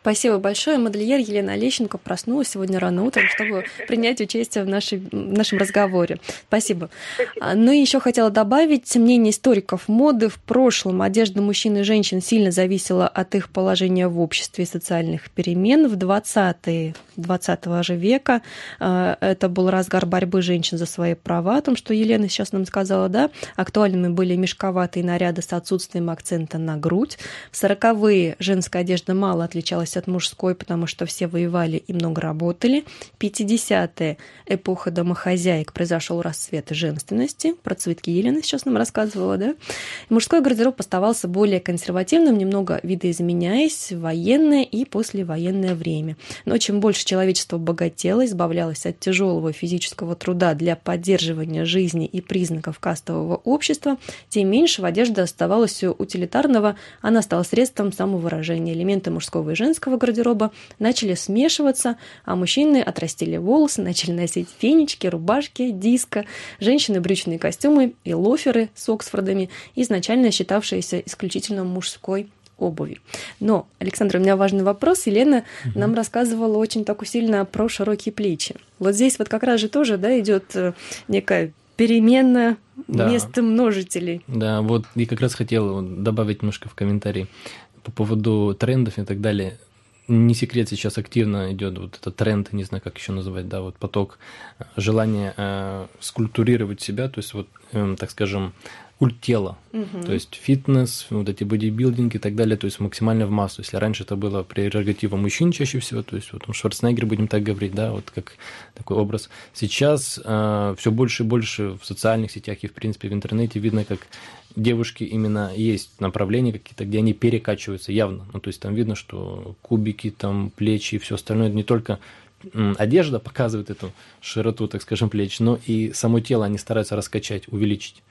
Спасибо большое. Модельер Елена Олещенко проснулась сегодня рано утром, чтобы принять участие в, нашей, в нашем разговоре. Спасибо. Спасибо. Ну и еще хотела добавить мнение историков моды. В прошлом одежда мужчин и женщин сильно зависела от их положения в обществе и социальных перемен. В двадцатые, двадцатого же века это был разгар борьбы женщин за свои права, о том, что Елена сейчас нам сказала, да, актуальными были мешковатые наряды с отсутствием акцента на грудь. В сороковые женская одежда мало отличалась от мужской, потому что все воевали и много работали. пятидесятые. Эпоха домохозяек. Произошел расцвет женственности. Про цветки Елена сейчас нам рассказывала, да? Мужской гардероб оставался более консервативным, немного видоизменяясь в военное и послевоенное время. Но чем больше человечество богатело, избавлялось от тяжелого физического труда для поддерживания жизни и признаков кастового общества, тем меньше в одежде оставалось утилитарного. Она стала средством самовыражения. Элементы мужского и женского гардероба начали смешиваться, а мужчины отрастили волосы, начали носить фенечки, рубашки, диско, женщины брючные костюмы и лоферы с оксфордами, изначально считавшиеся исключительно мужской обуви. Но, Александр, у меня важный вопрос. Елена угу. нам рассказывала очень так усиленно про широкие плечи. Вот здесь вот как раз же тоже, да, идет некая переменная, да, место множителей. Да, вот я как раз хотела добавить немножко в комментарии по поводу трендов и так далее. Не секрет, сейчас активно идет вот этот тренд, не знаю, как еще называть, да, вот поток желания э, скульптурировать себя, то есть вот, э, так скажем, культ тела, угу. то есть фитнес, вот эти бодибилдинги и так далее, то есть максимально в массу. Если раньше это было прерогатива мужчин чаще всего, то есть вот Шварценеггер, будем так говорить, да, вот как такой образ. Сейчас э, все больше и больше в социальных сетях и в принципе в интернете видно, как девушки именно есть направления какие-то, где они перекачиваются явно. Ну, то есть там видно, что кубики, там плечи и все остальное, не только одежда показывает эту широту, так скажем, плеч, но и само тело они стараются раскачать, увеличить.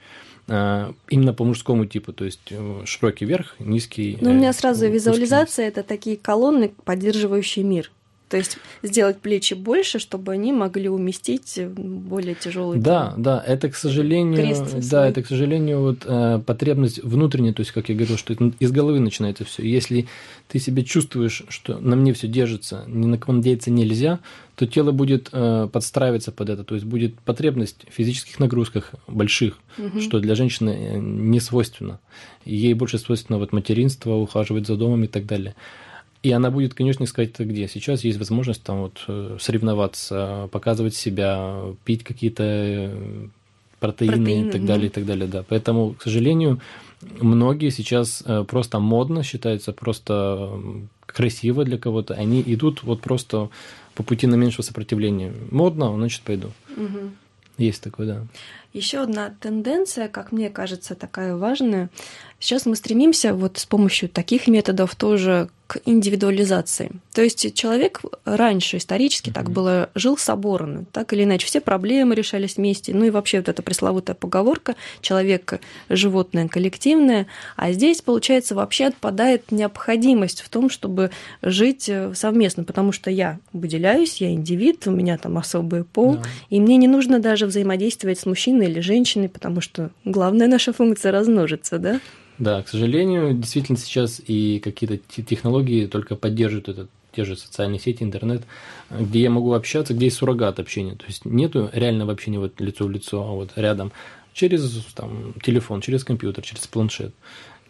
Именно по мужскому типу, то есть широкий верх, низкий. Ну, у меня сразу э, визуализация – это такие колонны, поддерживающие мир. То есть сделать плечи больше, чтобы они могли уместить более тяжелые. Да, да, это, к сожалению, крест, да, это, к сожалению, вот э, потребность внутренняя, то есть, как я говорил, что это из головы начинается все. Если ты себя чувствуешь, что на мне все держится, ни на кого надеяться нельзя, то тело будет э, подстраиваться под это, то есть будет потребность в физических нагрузках больших, угу. что для женщины не свойственно. Ей больше свойственно вот материнство, ухаживать за домом и так далее. И она будет, конечно, искать это где. Сейчас есть возможность там вот соревноваться, показывать себя, пить какие-то протеины, протеины и так далее, да. и так далее, да. Поэтому, к сожалению, многие сейчас просто модно считаются, просто красиво для кого-то. Они идут вот просто по пути наименьшего сопротивления. Модно, значит, пойду. Угу. Есть такое, да. Еще одна тенденция, как мне кажется, такая важная. Сейчас мы стремимся вот с помощью таких методов тоже к индивидуализации. То есть человек раньше исторически mm-hmm. так было, жил соборно, так или иначе. Все проблемы решались вместе. Ну и вообще вот эта пресловутая поговорка «человек – животное коллективное». А здесь, получается, вообще отпадает необходимость в том, чтобы жить совместно, потому что я выделяюсь, я индивид, у меня там особый пол, yeah. и мне не нужно даже взаимодействовать с мужчиной или женщины, потому что главная наша функция – размножиться, да? Да, к сожалению, действительно сейчас и какие-то технологии только поддерживают это, те же социальные сети, интернет, где я могу общаться, где есть суррогат общения, то есть нету реального общения вот лицо в лицо, а вот рядом, через там, телефон, через компьютер, через планшет.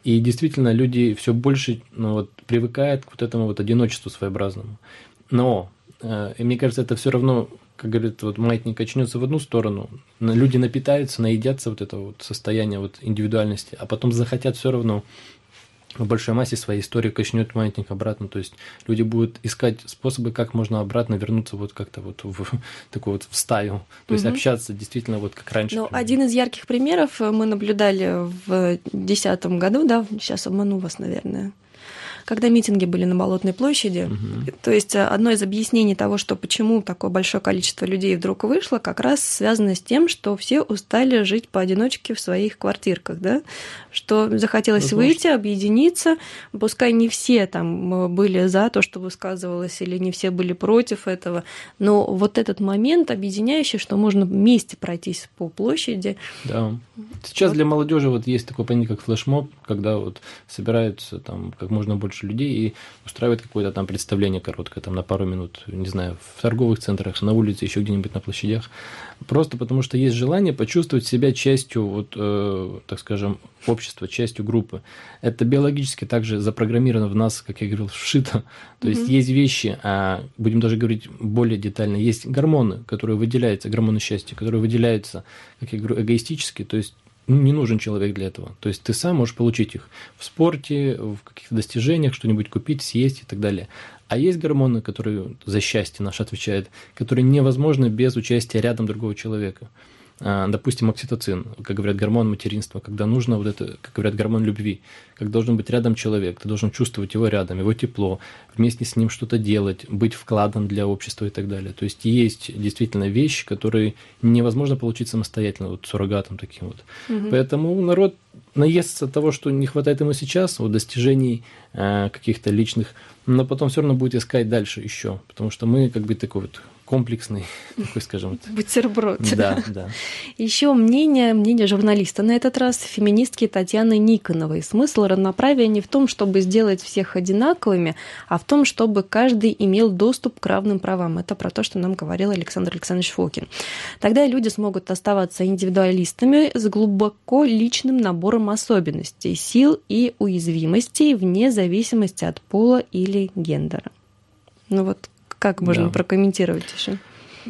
И действительно люди все больше ну, вот, привыкают к вот этому вот одиночеству своеобразному. Но, э, мне кажется, это все равно, как говорят, вот маятник очнется в одну сторону, люди напитаются, наедятся вот этого вот состояния вот индивидуальности, а потом захотят все равно в большой массе своей истории качнет маятник обратно. То есть люди будут искать способы, как можно обратно вернуться вот как-то вот в такую вот в стаю, то есть угу. общаться действительно вот как раньше. Но один из ярких примеров мы наблюдали в две тысячи десятом году, да, сейчас обману вас, наверное, когда митинги были на Болотной площади. Угу. То есть одно из объяснений того, что почему такое большое количество людей вдруг вышло, как раз связано с тем, что все устали жить поодиночке в своих квартирках, да? Что захотелось ну, выйти, объединиться. Пускай не все там были за то, что высказывалось, или не все были против этого, но вот этот момент объединяющий, что можно вместе пройтись по площади. Да. Сейчас вот. Для молодежи вот есть такой понятие, как флешмоб, когда вот собираются там как можно больше людей и устраивает какое-то там представление короткое, там на пару минут, не знаю, в торговых центрах, на улице, еще где-нибудь на площадях. Просто потому что есть желание почувствовать себя частью, вот, э, так скажем, общества, частью группы. Это биологически также запрограммировано в нас, как я говорил, вшито. То mm-hmm. есть есть вещи, а будем даже говорить более детально, есть гормоны, которые выделяются, гормоны счастья, которые выделяются, как я говорю, эгоистически, то есть не нужен человек для этого. То есть ты сам можешь получить их в спорте, в каких-то достижениях, что-нибудь купить, съесть и так далее. А есть гормоны, которые за счастье наше отвечают, которые невозможны без участия рядом другого человека. Допустим, окситоцин, как говорят, гормон материнства, когда нужно вот это, как говорят, гормон любви, как должен быть рядом человек, ты должен чувствовать его рядом, его тепло, вместе с ним что-то делать, быть вкладом для общества и так далее. То есть есть действительно вещи, которые невозможно получить самостоятельно, вот суррогатом таким вот. Угу. Поэтому народ наестся того, что не хватает ему сейчас, вот достижений каких-то личных, но потом все равно будет искать дальше еще, потому что мы как бы такой вот комплексный, такой, скажем так. Бутерброд. Да, да. Еще мнение, мнение журналиста на этот раз, феминистки Татьяны Никоновой. Смысл равноправия не в том, чтобы сделать всех одинаковыми, а в том, чтобы каждый имел доступ к равным правам. Это про то, что нам говорил Александр Александрович Фокин. Тогда люди смогут оставаться индивидуалистами с глубоко личным набором особенностей, сил и уязвимостей вне зависимости от пола или гендера. Ну вот, как можно да. прокомментировать еще?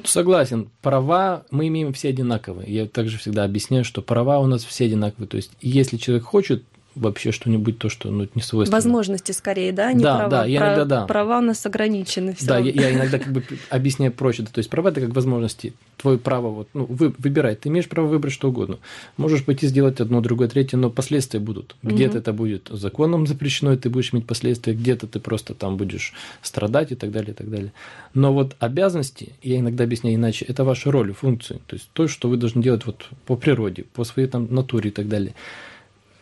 Согласен. Права мы имеем все одинаковые. Я также всегда объясняю, что права у нас все одинаковые. То есть, если человек хочет вообще что-нибудь, то, что ну, не свойственно. Возможности скорее, да? Не да, права. Да, я Про... иногда, да. Права у нас ограничены. Все да, я, я иногда как бы объясняю проще. То есть, права – это как возможности. Твое право вот, ну, вы, выбирать. Ты имеешь право выбрать что угодно. Можешь пойти сделать одно, другое, третье, но последствия будут. Где-то угу. это будет законом запрещено, и ты будешь иметь последствия, где-то ты просто там будешь страдать и так далее, и так далее. Но вот обязанности, я иногда объясняю иначе, это ваши роли, функции. То есть, то, что вы должны делать вот по природе, по своей там натуре и так далее.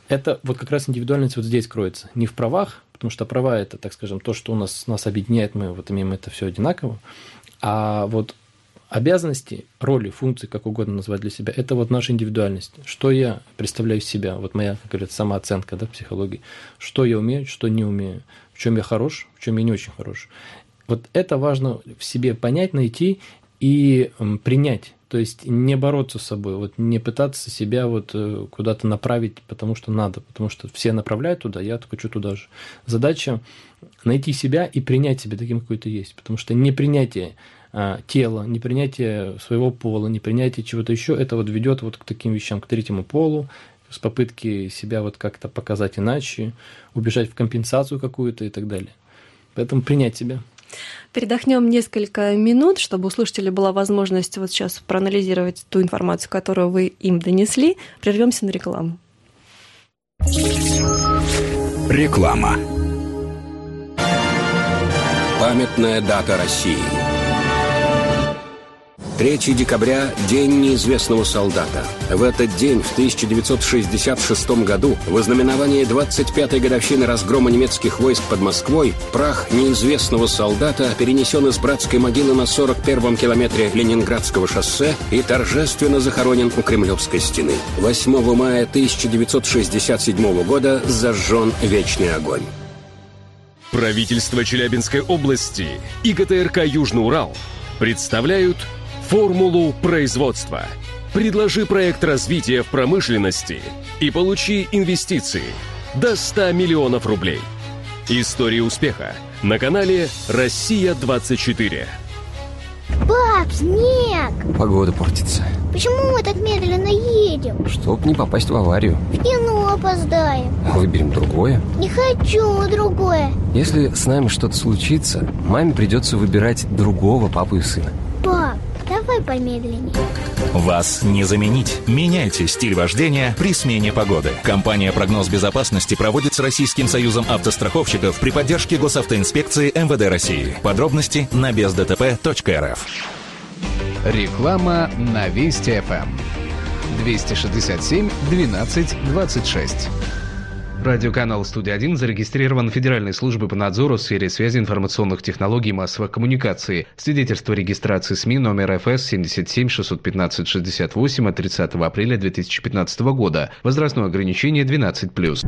Это вот как раз индивидуальность вот здесь кроется. Не в правах, потому что права – это, так скажем, то, что у нас, нас объединяет, мы вот имеем это все одинаково. А вот обязанности, роли, функции, как угодно назвать для себя – это вот наша индивидуальность. Что я представляю из себя, вот моя, как говорят, самооценка, да, в психологии. Что я умею, что не умею, в чем я хорош, в чем я не очень хорош. Вот это важно в себе понять, найти и принять. То есть не бороться с собой, вот не пытаться себя вот куда-то направить, потому что надо, потому что все направляют туда, я только хочу туда же. Задача найти себя и принять себя таким, какой ты есть, потому что непринятие а, тела, непринятие своего пола, непринятие чего-то еще, это вот ведет вот к таким вещам, к третьему полу, с попытки себя вот как-то показать иначе, убежать в компенсацию какую-то и так далее. Поэтому принять себя. Передохнем несколько минут, чтобы у слушателей была возможность вот сейчас проанализировать ту информацию, которую вы им донесли. Прервемся на рекламу. Реклама. Памятная дата России. третьего декабря – День неизвестного солдата. В этот день, в тысяча девятьсот шестьдесят шестом году, в ознаменование двадцать пятой годовщины разгрома немецких войск под Москвой, прах неизвестного солдата перенесен из братской могилы на сорок первом километре Ленинградского шоссе и торжественно захоронен у Кремлевской стены. восьмого мая тысяча девятьсот шестьдесят седьмого года зажжен вечный огонь. Правительство Челябинской области и ГТРК «Южный Урал» представляют «Формулу производства». Предложи проект развития в промышленности и получи инвестиции до ста миллионов рублей. История успеха на канале «Россия-двадцать четыре». Пап, снег! Погода портится. Почему мы так медленно едем? Чтоб не попасть в аварию. В кино опоздаем. Выберем другое. Не хочу другое. Если с нами что-то случится, маме придется выбирать другого папу и сына. Пап, давай помедленнее. Вас не заменить. Меняйте стиль вождения при смене погоды. Компания «Прогноз безопасности» проводит с Российским союзом автостраховщиков при поддержке Госавтоинспекции МВД России. Подробности на без дэ тэ пэ точка эр эф. Реклама на Вести эф эм. двести шестьдесят семь двенадцать двадцать шесть. Радиоканал «Студия один» зарегистрирован Федеральной службой по надзору в сфере связи, информационных технологий и массовых коммуникаций. Свидетельство регистрации СМИ номер эф эс семьдесят семь шестьсот пятнадцать шестьдесят восемь от тридцатого апреля две тысячи пятнадцатого года. Возрастное ограничение двенадцать плюс.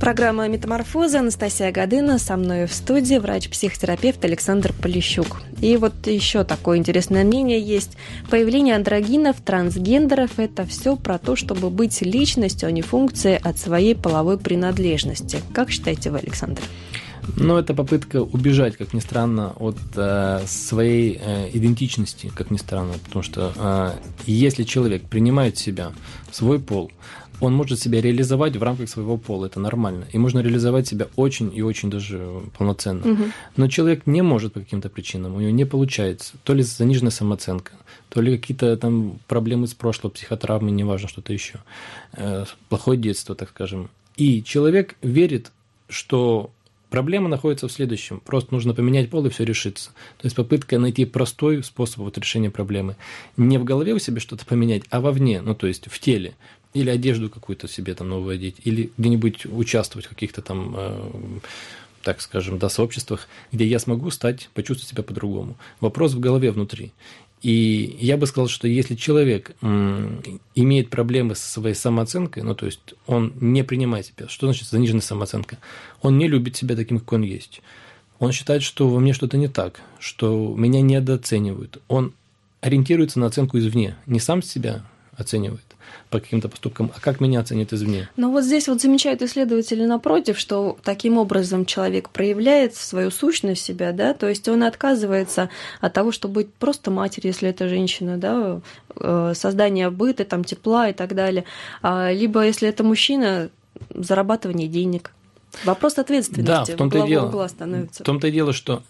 Программа «Метаморфоза». Анастасия Годына, со мной в студии врач-психотерапевт Александр Полищук. И вот еще такое интересное мнение есть. Появление андрогинов, трансгендеров – это все про то, чтобы быть личностью, а не функцией от своей половой принадлежности. Как считаете вы, Александр? Ну, это попытка убежать, как ни странно, от э, своей э, идентичности, как ни странно. Потому что э, если человек принимает себя, свой пол, он может себя реализовать в рамках своего пола, это нормально. И можно реализовать себя очень и очень даже полноценно. Угу. Но человек не может по каким-то причинам, у него не получается. То ли заниженная самооценка, то ли какие-то там проблемы с прошлого, психотравмы, неважно, что-то еще. Плохое детство, так скажем. И человек верит, что проблема находится в следующем. Просто нужно поменять пол, и все решится. То есть попытка найти простой способ вот решения проблемы. Не в голове у себя что-то поменять, а вовне, ну то есть в теле. Или одежду какую-то себе там новую одеть, или где-нибудь участвовать в каких-то там, э, так скажем, да, сообществах, где я смогу стать, почувствовать себя по-другому. Вопрос в голове внутри. И я бы сказал, что если человек м, имеет проблемы со своей самооценкой, ну, то есть он не принимает себя, что значит заниженная самооценка? Он не любит себя таким, как он есть. Он считает, что во мне что-то не так, что меня недооценивают. Он ориентируется на оценку извне, не сам себя оценивает по каким-то поступкам, а как меня оценят извне. Но вот здесь вот замечают исследователи напротив, что таким образом человек проявляет свою сущность себя, да, то есть он отказывается от того, чтобы быть просто матерью, если это женщина, да, создание быта, там, тепла и так далее, либо, если это мужчина, зарабатывание денег. Вопрос ответственности. Да, в том-то и дело. В том-то и дело, что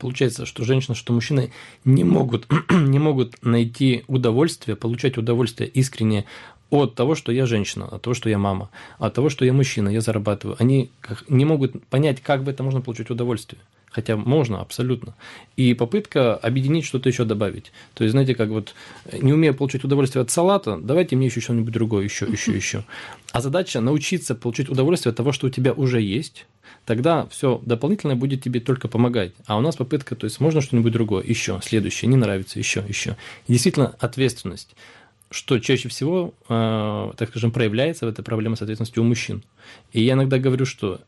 получается, что женщина, что мужчина не могут, не могут найти удовольствие, получать удовольствие искренне от того, что я женщина, от того, что я мама, от того, что я мужчина, я зарабатываю. Они не могут понять, как в этом можно получить удовольствие. Хотя можно, абсолютно. И попытка объединить, что-то еще добавить. То есть, знаете, как вот не умея получить удовольствие от салата, давайте мне еще что-нибудь другое, еще, еще, еще. А задача научиться получить удовольствие от того, что у тебя уже есть. Тогда все дополнительное будет тебе только помогать. А у нас попытка, то есть можно что-нибудь другое, еще, следующее, не нравится, еще, еще. И действительно, ответственность, что чаще всего, э, так скажем, проявляется в этой проблеме с ответственностью у мужчин. И я иногда говорю, что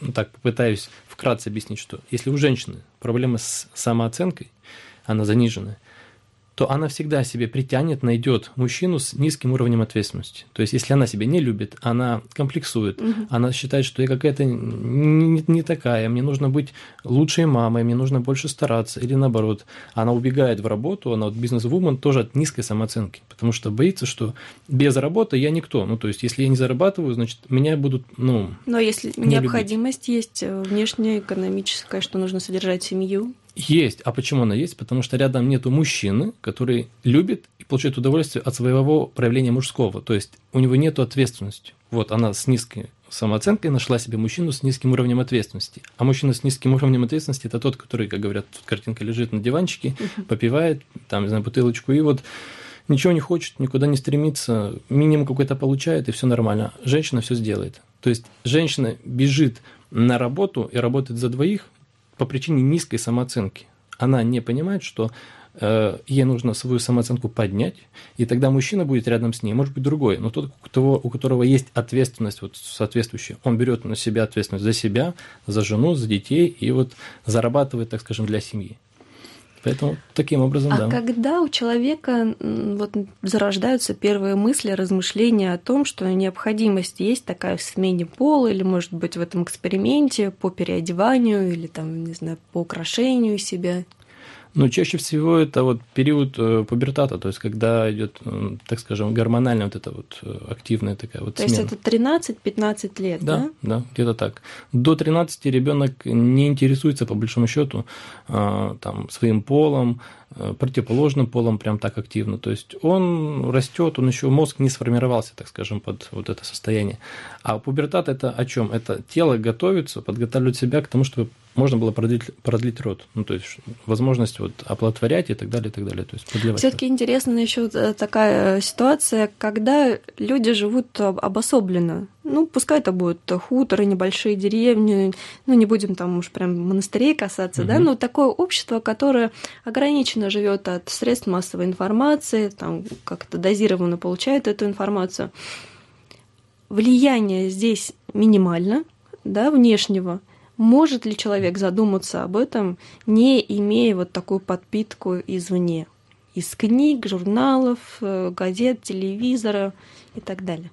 ну, так попытаюсь вкратце объяснить, что если у женщины проблемы с самооценкой, она заниженная, то она всегда себе притянет, найдет мужчину с низким уровнем ответственности. То есть, если она себя не любит, она комплексует, угу. Она считает, что я какая-то не, не такая, мне нужно быть лучшей мамой, мне нужно больше стараться, или наоборот. Она убегает в работу, она вот бизнес-вумен тоже от низкой самооценки, потому что боится, что без работы я никто. Ну, то есть, если я не зарабатываю, значит, меня будут, ну, но если необходимость любить. Есть внешняя, экономическая, что нужно содержать семью. Есть. А почему она есть? Потому что рядом нету мужчины, который любит и получает удовольствие от своего проявления мужского. То есть у него нету ответственности. Вот она с низкой самооценкой нашла себе мужчину с низким уровнем ответственности. А мужчина с низким уровнем ответственности – это тот, который, как говорят, тут картинка лежит на диванчике, попивает, там, не знаю, бутылочку, и вот ничего не хочет, никуда не стремится, минимум какой-то получает, и все нормально. Женщина все сделает. То есть женщина бежит на работу и работает за двоих по причине низкой самооценки. Она не понимает, что э, ей нужно свою самооценку поднять, и тогда мужчина будет рядом с ней, может быть, другой, но тот, у которого, у которого есть ответственность вот, соответствующая, он берет на себя ответственность за себя, за жену, за детей и вот зарабатывает, так скажем, для семьи. Поэтому таким образом, а да. А когда у человека вот, зарождаются первые мысли, размышления о том, что необходимость есть такая в смене пола или, может быть, в этом эксперименте по переодеванию или, там, не знаю, по украшению себя? Ну, чаще всего это вот период пубертата, то есть когда идет, так скажем, гормональная вот эта вот активная такая вот смена. То есть это тринадцать-пятнадцать лет, да? Да, да, где-то так. До тринадцати ребенок не интересуется, по большому счету, там, своим полом, противоположным полом прям так активно. То есть он растет, он еще мозг не сформировался, так скажем, под вот это состояние. А пубертат это о чем? Это тело готовится, подготавливает себя к тому, чтобы можно было продлить, продлить род. Ну, то есть возможность вот оплодотворять и так далее, и так далее. То есть продлевать. Все-таки интересна еще такая ситуация, когда люди живут обособленно. Ну, пускай это будут хуторы, небольшие деревни, ну, не будем там уж прям монастырей касаться, угу. да, но такое общество, которое ограничено живет от средств массовой информации, там как-то дозированно получает эту информацию. Влияние здесь минимально, да, внешнего. Может ли человек задуматься об этом, не имея вот такую подпитку извне, из книг, журналов, газет, телевизора и так далее?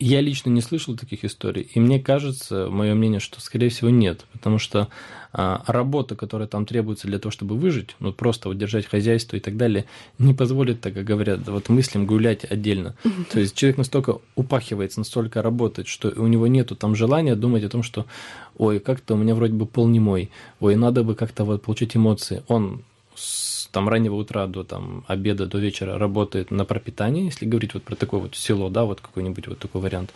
Я лично не слышал таких историй, и мне кажется, мое мнение, что, скорее всего, нет, потому что а, работа, которая там требуется для того, чтобы выжить, ну, просто удержать хозяйство и так далее, не позволит, так как говорят, вот мыслям гулять отдельно. То есть человек настолько упахивается, настолько работает, что у него нету там желания думать о том, что, ой, как-то у меня вроде бы пол не мой, ой, надо бы как-то вот получить эмоции. Он там раннего утра до там, обеда, до вечера работает на пропитание, если говорить вот про такое вот село, да, вот какой-нибудь вот такой вариант.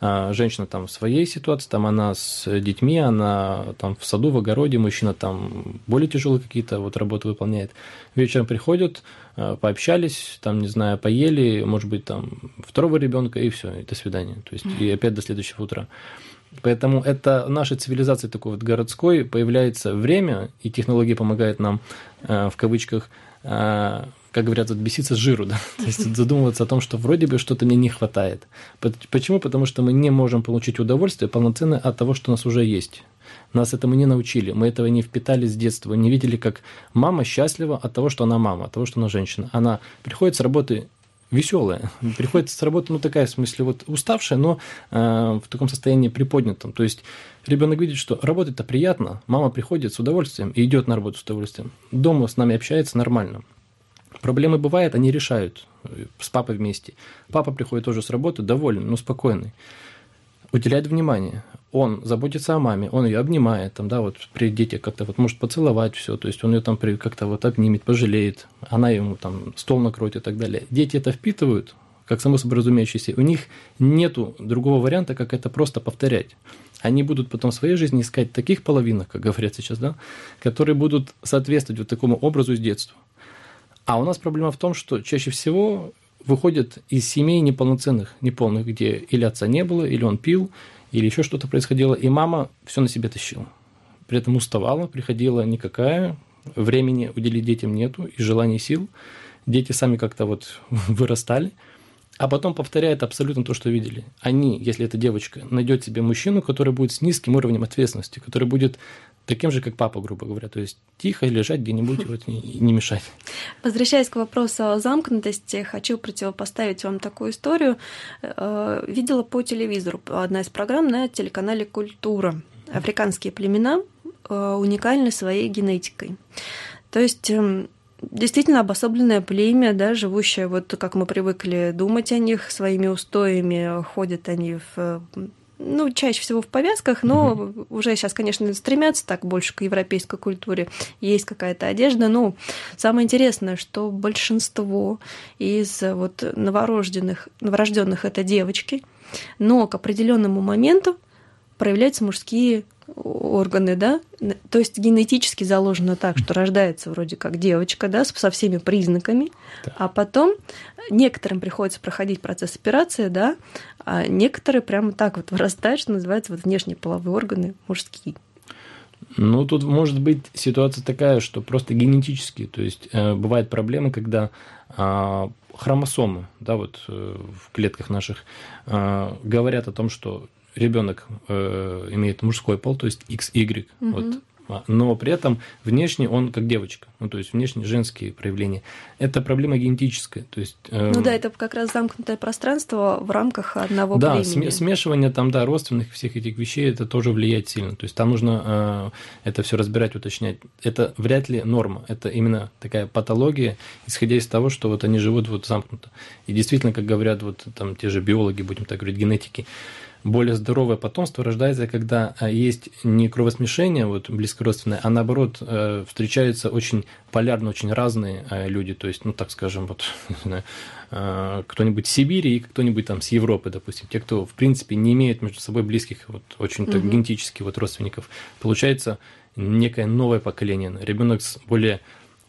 А женщина там в своей ситуации, там она с детьми, она там в саду, в огороде, мужчина там более тяжелые какие-то вот работы выполняет. Вечером приходят, пообщались, там, не знаю, поели, может быть, там второго ребенка и все, и до свидания. То есть и опять до следующего утра. Поэтому это в нашей цивилизации такой вот городской появляется время, и технологии помогают нам, э, в кавычках, э, как говорят, вот беситься с жиру, да? То есть задумываться о том, что вроде бы что-то мне не хватает. Почему? Потому что мы не можем получить удовольствие полноценное от того, что у нас уже есть. Нас этому не научили, мы этого не впитали с детства, не видели, как мама счастлива от того, что она мама, от того, что она женщина. Она приходит с работы веселая, приходит с работы, ну, такая, в смысле, вот уставшая, но э, в таком состоянии приподнятом. То есть ребенок видит, что работать-то приятно, мама приходит с удовольствием и идет на работу с удовольствием. Дома с нами общается нормально. Проблемы бывают, они решают с папой вместе. Папа приходит тоже с работы, довольный, но спокойный. Уделяет внимание. Он заботится о маме, он ее обнимает, там, да, вот при детях как-то вот может поцеловать все, то есть он ее там как-то вот обнимет, пожалеет, она ему там стол накроет и так далее. Дети это впитывают, как само собой разумеющееся, у них нету другого варианта, как это просто повторять. Они будут потом в своей жизни искать таких половинок, как говорят сейчас, да, которые будут соответствовать вот такому образу с детства. А у нас проблема в том, что чаще всего выходят из семей неполноценных, неполных, где или отца не было, или он пил, или еще что-то происходило, и мама все на себе тащила. При этом уставала, приходила никакая, времени уделить детям нету, и желаний, и сил. Дети сами как-то вот вырастали, а потом повторяют абсолютно то, что видели. Они, если эта девочка, найдет себе мужчину, который будет с низким уровнем ответственности, который будет таким же, как папа, грубо говоря. То есть тихо лежать где-нибудь вот, и не мешать. Возвращаясь к вопросу о замкнутости, хочу противопоставить вам такую историю. Видела по телевизору одна из программ на телеканале «Культура». Африканские племена уникальны своей генетикой. То есть действительно обособленное племя, да, живущее, вот как мы привыкли думать о них, своими устоями, ходят они в ну, чаще всего в повязках, но mm-hmm. уже сейчас, конечно, стремятся так больше к европейской культуре. Есть какая-то одежда, но самое интересное, что большинство из вот новорожденных, новорожденных это девочки, но к определенному моменту проявляются мужские органы, да, то есть генетически заложено так, что рождается вроде как девочка, да, со всеми признаками, да. А потом некоторым приходится проходить процесс операции, да, а некоторые прямо так вот вырастают, что называется, вот внешние половые органы мужские. Ну, тут может быть ситуация такая, что просто генетически, то есть э, бывают проблемы, когда э, хромосомы, да, вот э, в клетках наших э, говорят о том, что ребенок э, имеет мужской пол, то есть икс игрек, угу. вот, но при этом внешне он как девочка, ну, то есть внешне женские проявления. Это проблема генетическая. То есть, э, ну да, это как раз замкнутое пространство в рамках одного да, племени. Да, смешивание там, да, родственных всех этих вещей, это тоже влияет сильно. То есть там нужно э, это все разбирать, уточнять. Это вряд ли норма, это именно такая патология, исходя из того, что вот они живут вот замкнуто. И действительно, как говорят вот там те же биологи, будем так говорить, генетики, более здоровое потомство рождается, когда есть не кровосмешение вот, близкородственное, а наоборот встречаются очень полярно, очень разные люди. То есть, ну так скажем, вот, кто-нибудь с Сибири и кто-нибудь там с Европы, допустим. Те, кто в принципе не имеет между собой близких, вот, очень так, угу. генетических вот, родственников. Получается некое новое поколение. Ребенок с более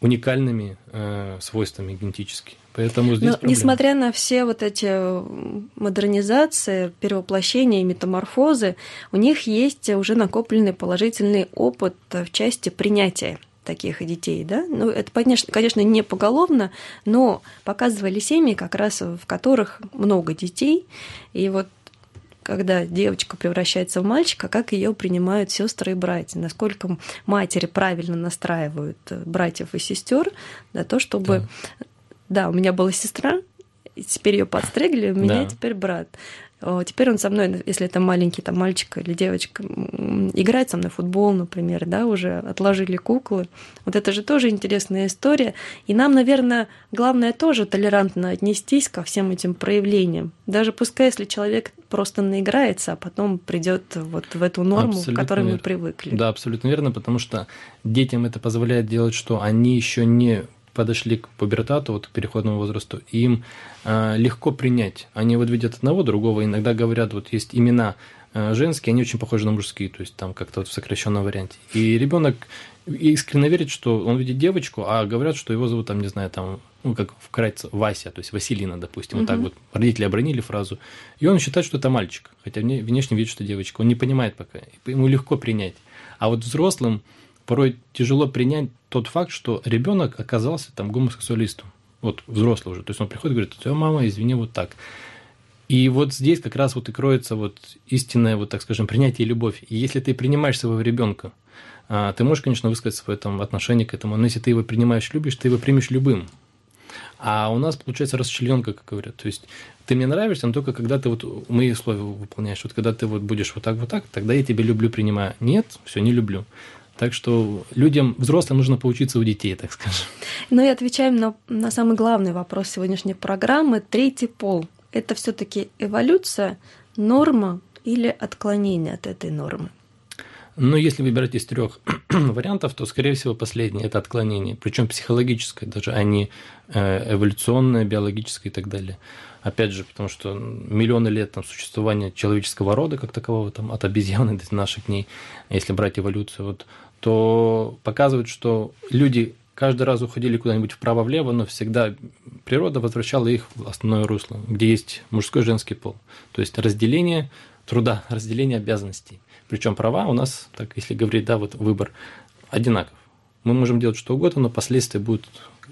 уникальными э, свойствами генетически. Поэтому здесь проблема. Несмотря на все вот эти модернизации, перевоплощения и метаморфозы, у них есть уже накопленный положительный опыт в части принятия таких детей, да? Ну, это, конечно, не поголовно, но показывали семьи, как раз в которых много детей, и вот когда девочка превращается в мальчика, как ее принимают сестры и братья, насколько матери правильно настраивают братьев и сестер на то, чтобы... Да, да, у меня была сестра, теперь ее подстригли, у меня да. теперь брат. Теперь он со мной, если это маленький там, мальчик или девочка, играет со мной в футбол, например, да, уже отложили куклы. Вот это же тоже интересная история. И нам, наверное, главное тоже толерантно отнестись ко всем этим проявлениям. Даже пускай, если человек просто наиграется, а потом придет вот в эту норму, абсолютно к которой верно. Мы привыкли. Да, абсолютно верно, потому что детям это позволяет делать, что они еще не... подошли к пубертату, вот, к переходному возрасту, и им э, легко принять. Они вот видят одного, другого, иногда говорят, вот есть имена э, женские, они очень похожи на мужские, то есть там как-то вот в сокращенном варианте. И ребенок искренне верит, что он видит девочку, а говорят, что его зовут, там, не знаю, там, ну, как вкратце, Вася, то есть Василина, допустим, вот так вот родители обронили фразу, и он считает, что это мальчик, хотя внешне видит, что девочка, он не понимает пока, ему легко принять. А вот взрослым порой тяжело принять тот факт, что ребенок оказался там гомосексуалистом, вот взрослый уже, то есть он приходит и говорит: «Твоя мама, извини, вот так». И вот здесь как раз вот и кроется вот истинное, вот так скажем, принятие и любовь. И если ты принимаешь своего ребенка, ты можешь, конечно, высказать свое там отношение к этому, но если ты его принимаешь, любишь, ты его примешь любым. А у нас получается расчленка, как говорят, то есть ты мне нравишься, но только когда ты вот мои условия выполняешь, вот когда ты вот будешь вот так вот так, тогда я тебя люблю, принимаю. Нет, все, не люблю. Так что людям, взрослым, нужно поучиться у детей, так скажем. Ну и отвечаем на, на самый главный вопрос сегодняшней программы. Третий пол – это все-таки эволюция, норма или отклонение от этой нормы? Ну, если выбирать из трех вариантов, то, скорее всего, последнее – это отклонение, причем психологическое, даже, а не эволюционное, биологическое и так далее. Опять же, потому что миллионы лет там, существования человеческого рода как такового, там, от обезьяны до наших дней, если брать эволюцию, вот, то показывает, что люди каждый раз уходили куда-нибудь вправо-влево, но всегда природа возвращала их в основное русло, где есть мужской и женский пол. То есть разделение труда, разделение обязанностей. Причем права у нас, так если говорить, да, вот выбор одинаков. Мы можем делать что угодно, но последствия будут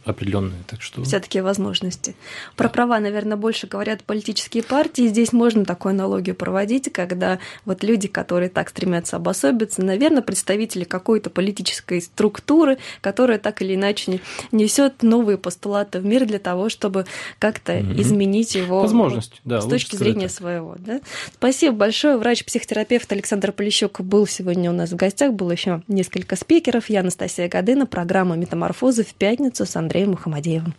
определенные. Так что... Все-таки возможности. Про права, наверное, больше говорят политические партии. Здесь можно такую аналогию проводить, когда вот люди, которые так стремятся обособиться, наверное, представители какой-то политической структуры, которая так или иначе несет новые постулаты в мир для того, чтобы как-то mm-hmm. изменить его возможность, вот, да, с точки зрения так. своего. Да? Спасибо большое. Врач-психотерапевт Александр Полищук был сегодня у нас в гостях. Было еще несколько спикеров. Я Анастасия Годына. Программа «Метаморфозы» в пятницу с Андреем Мухамадиевым.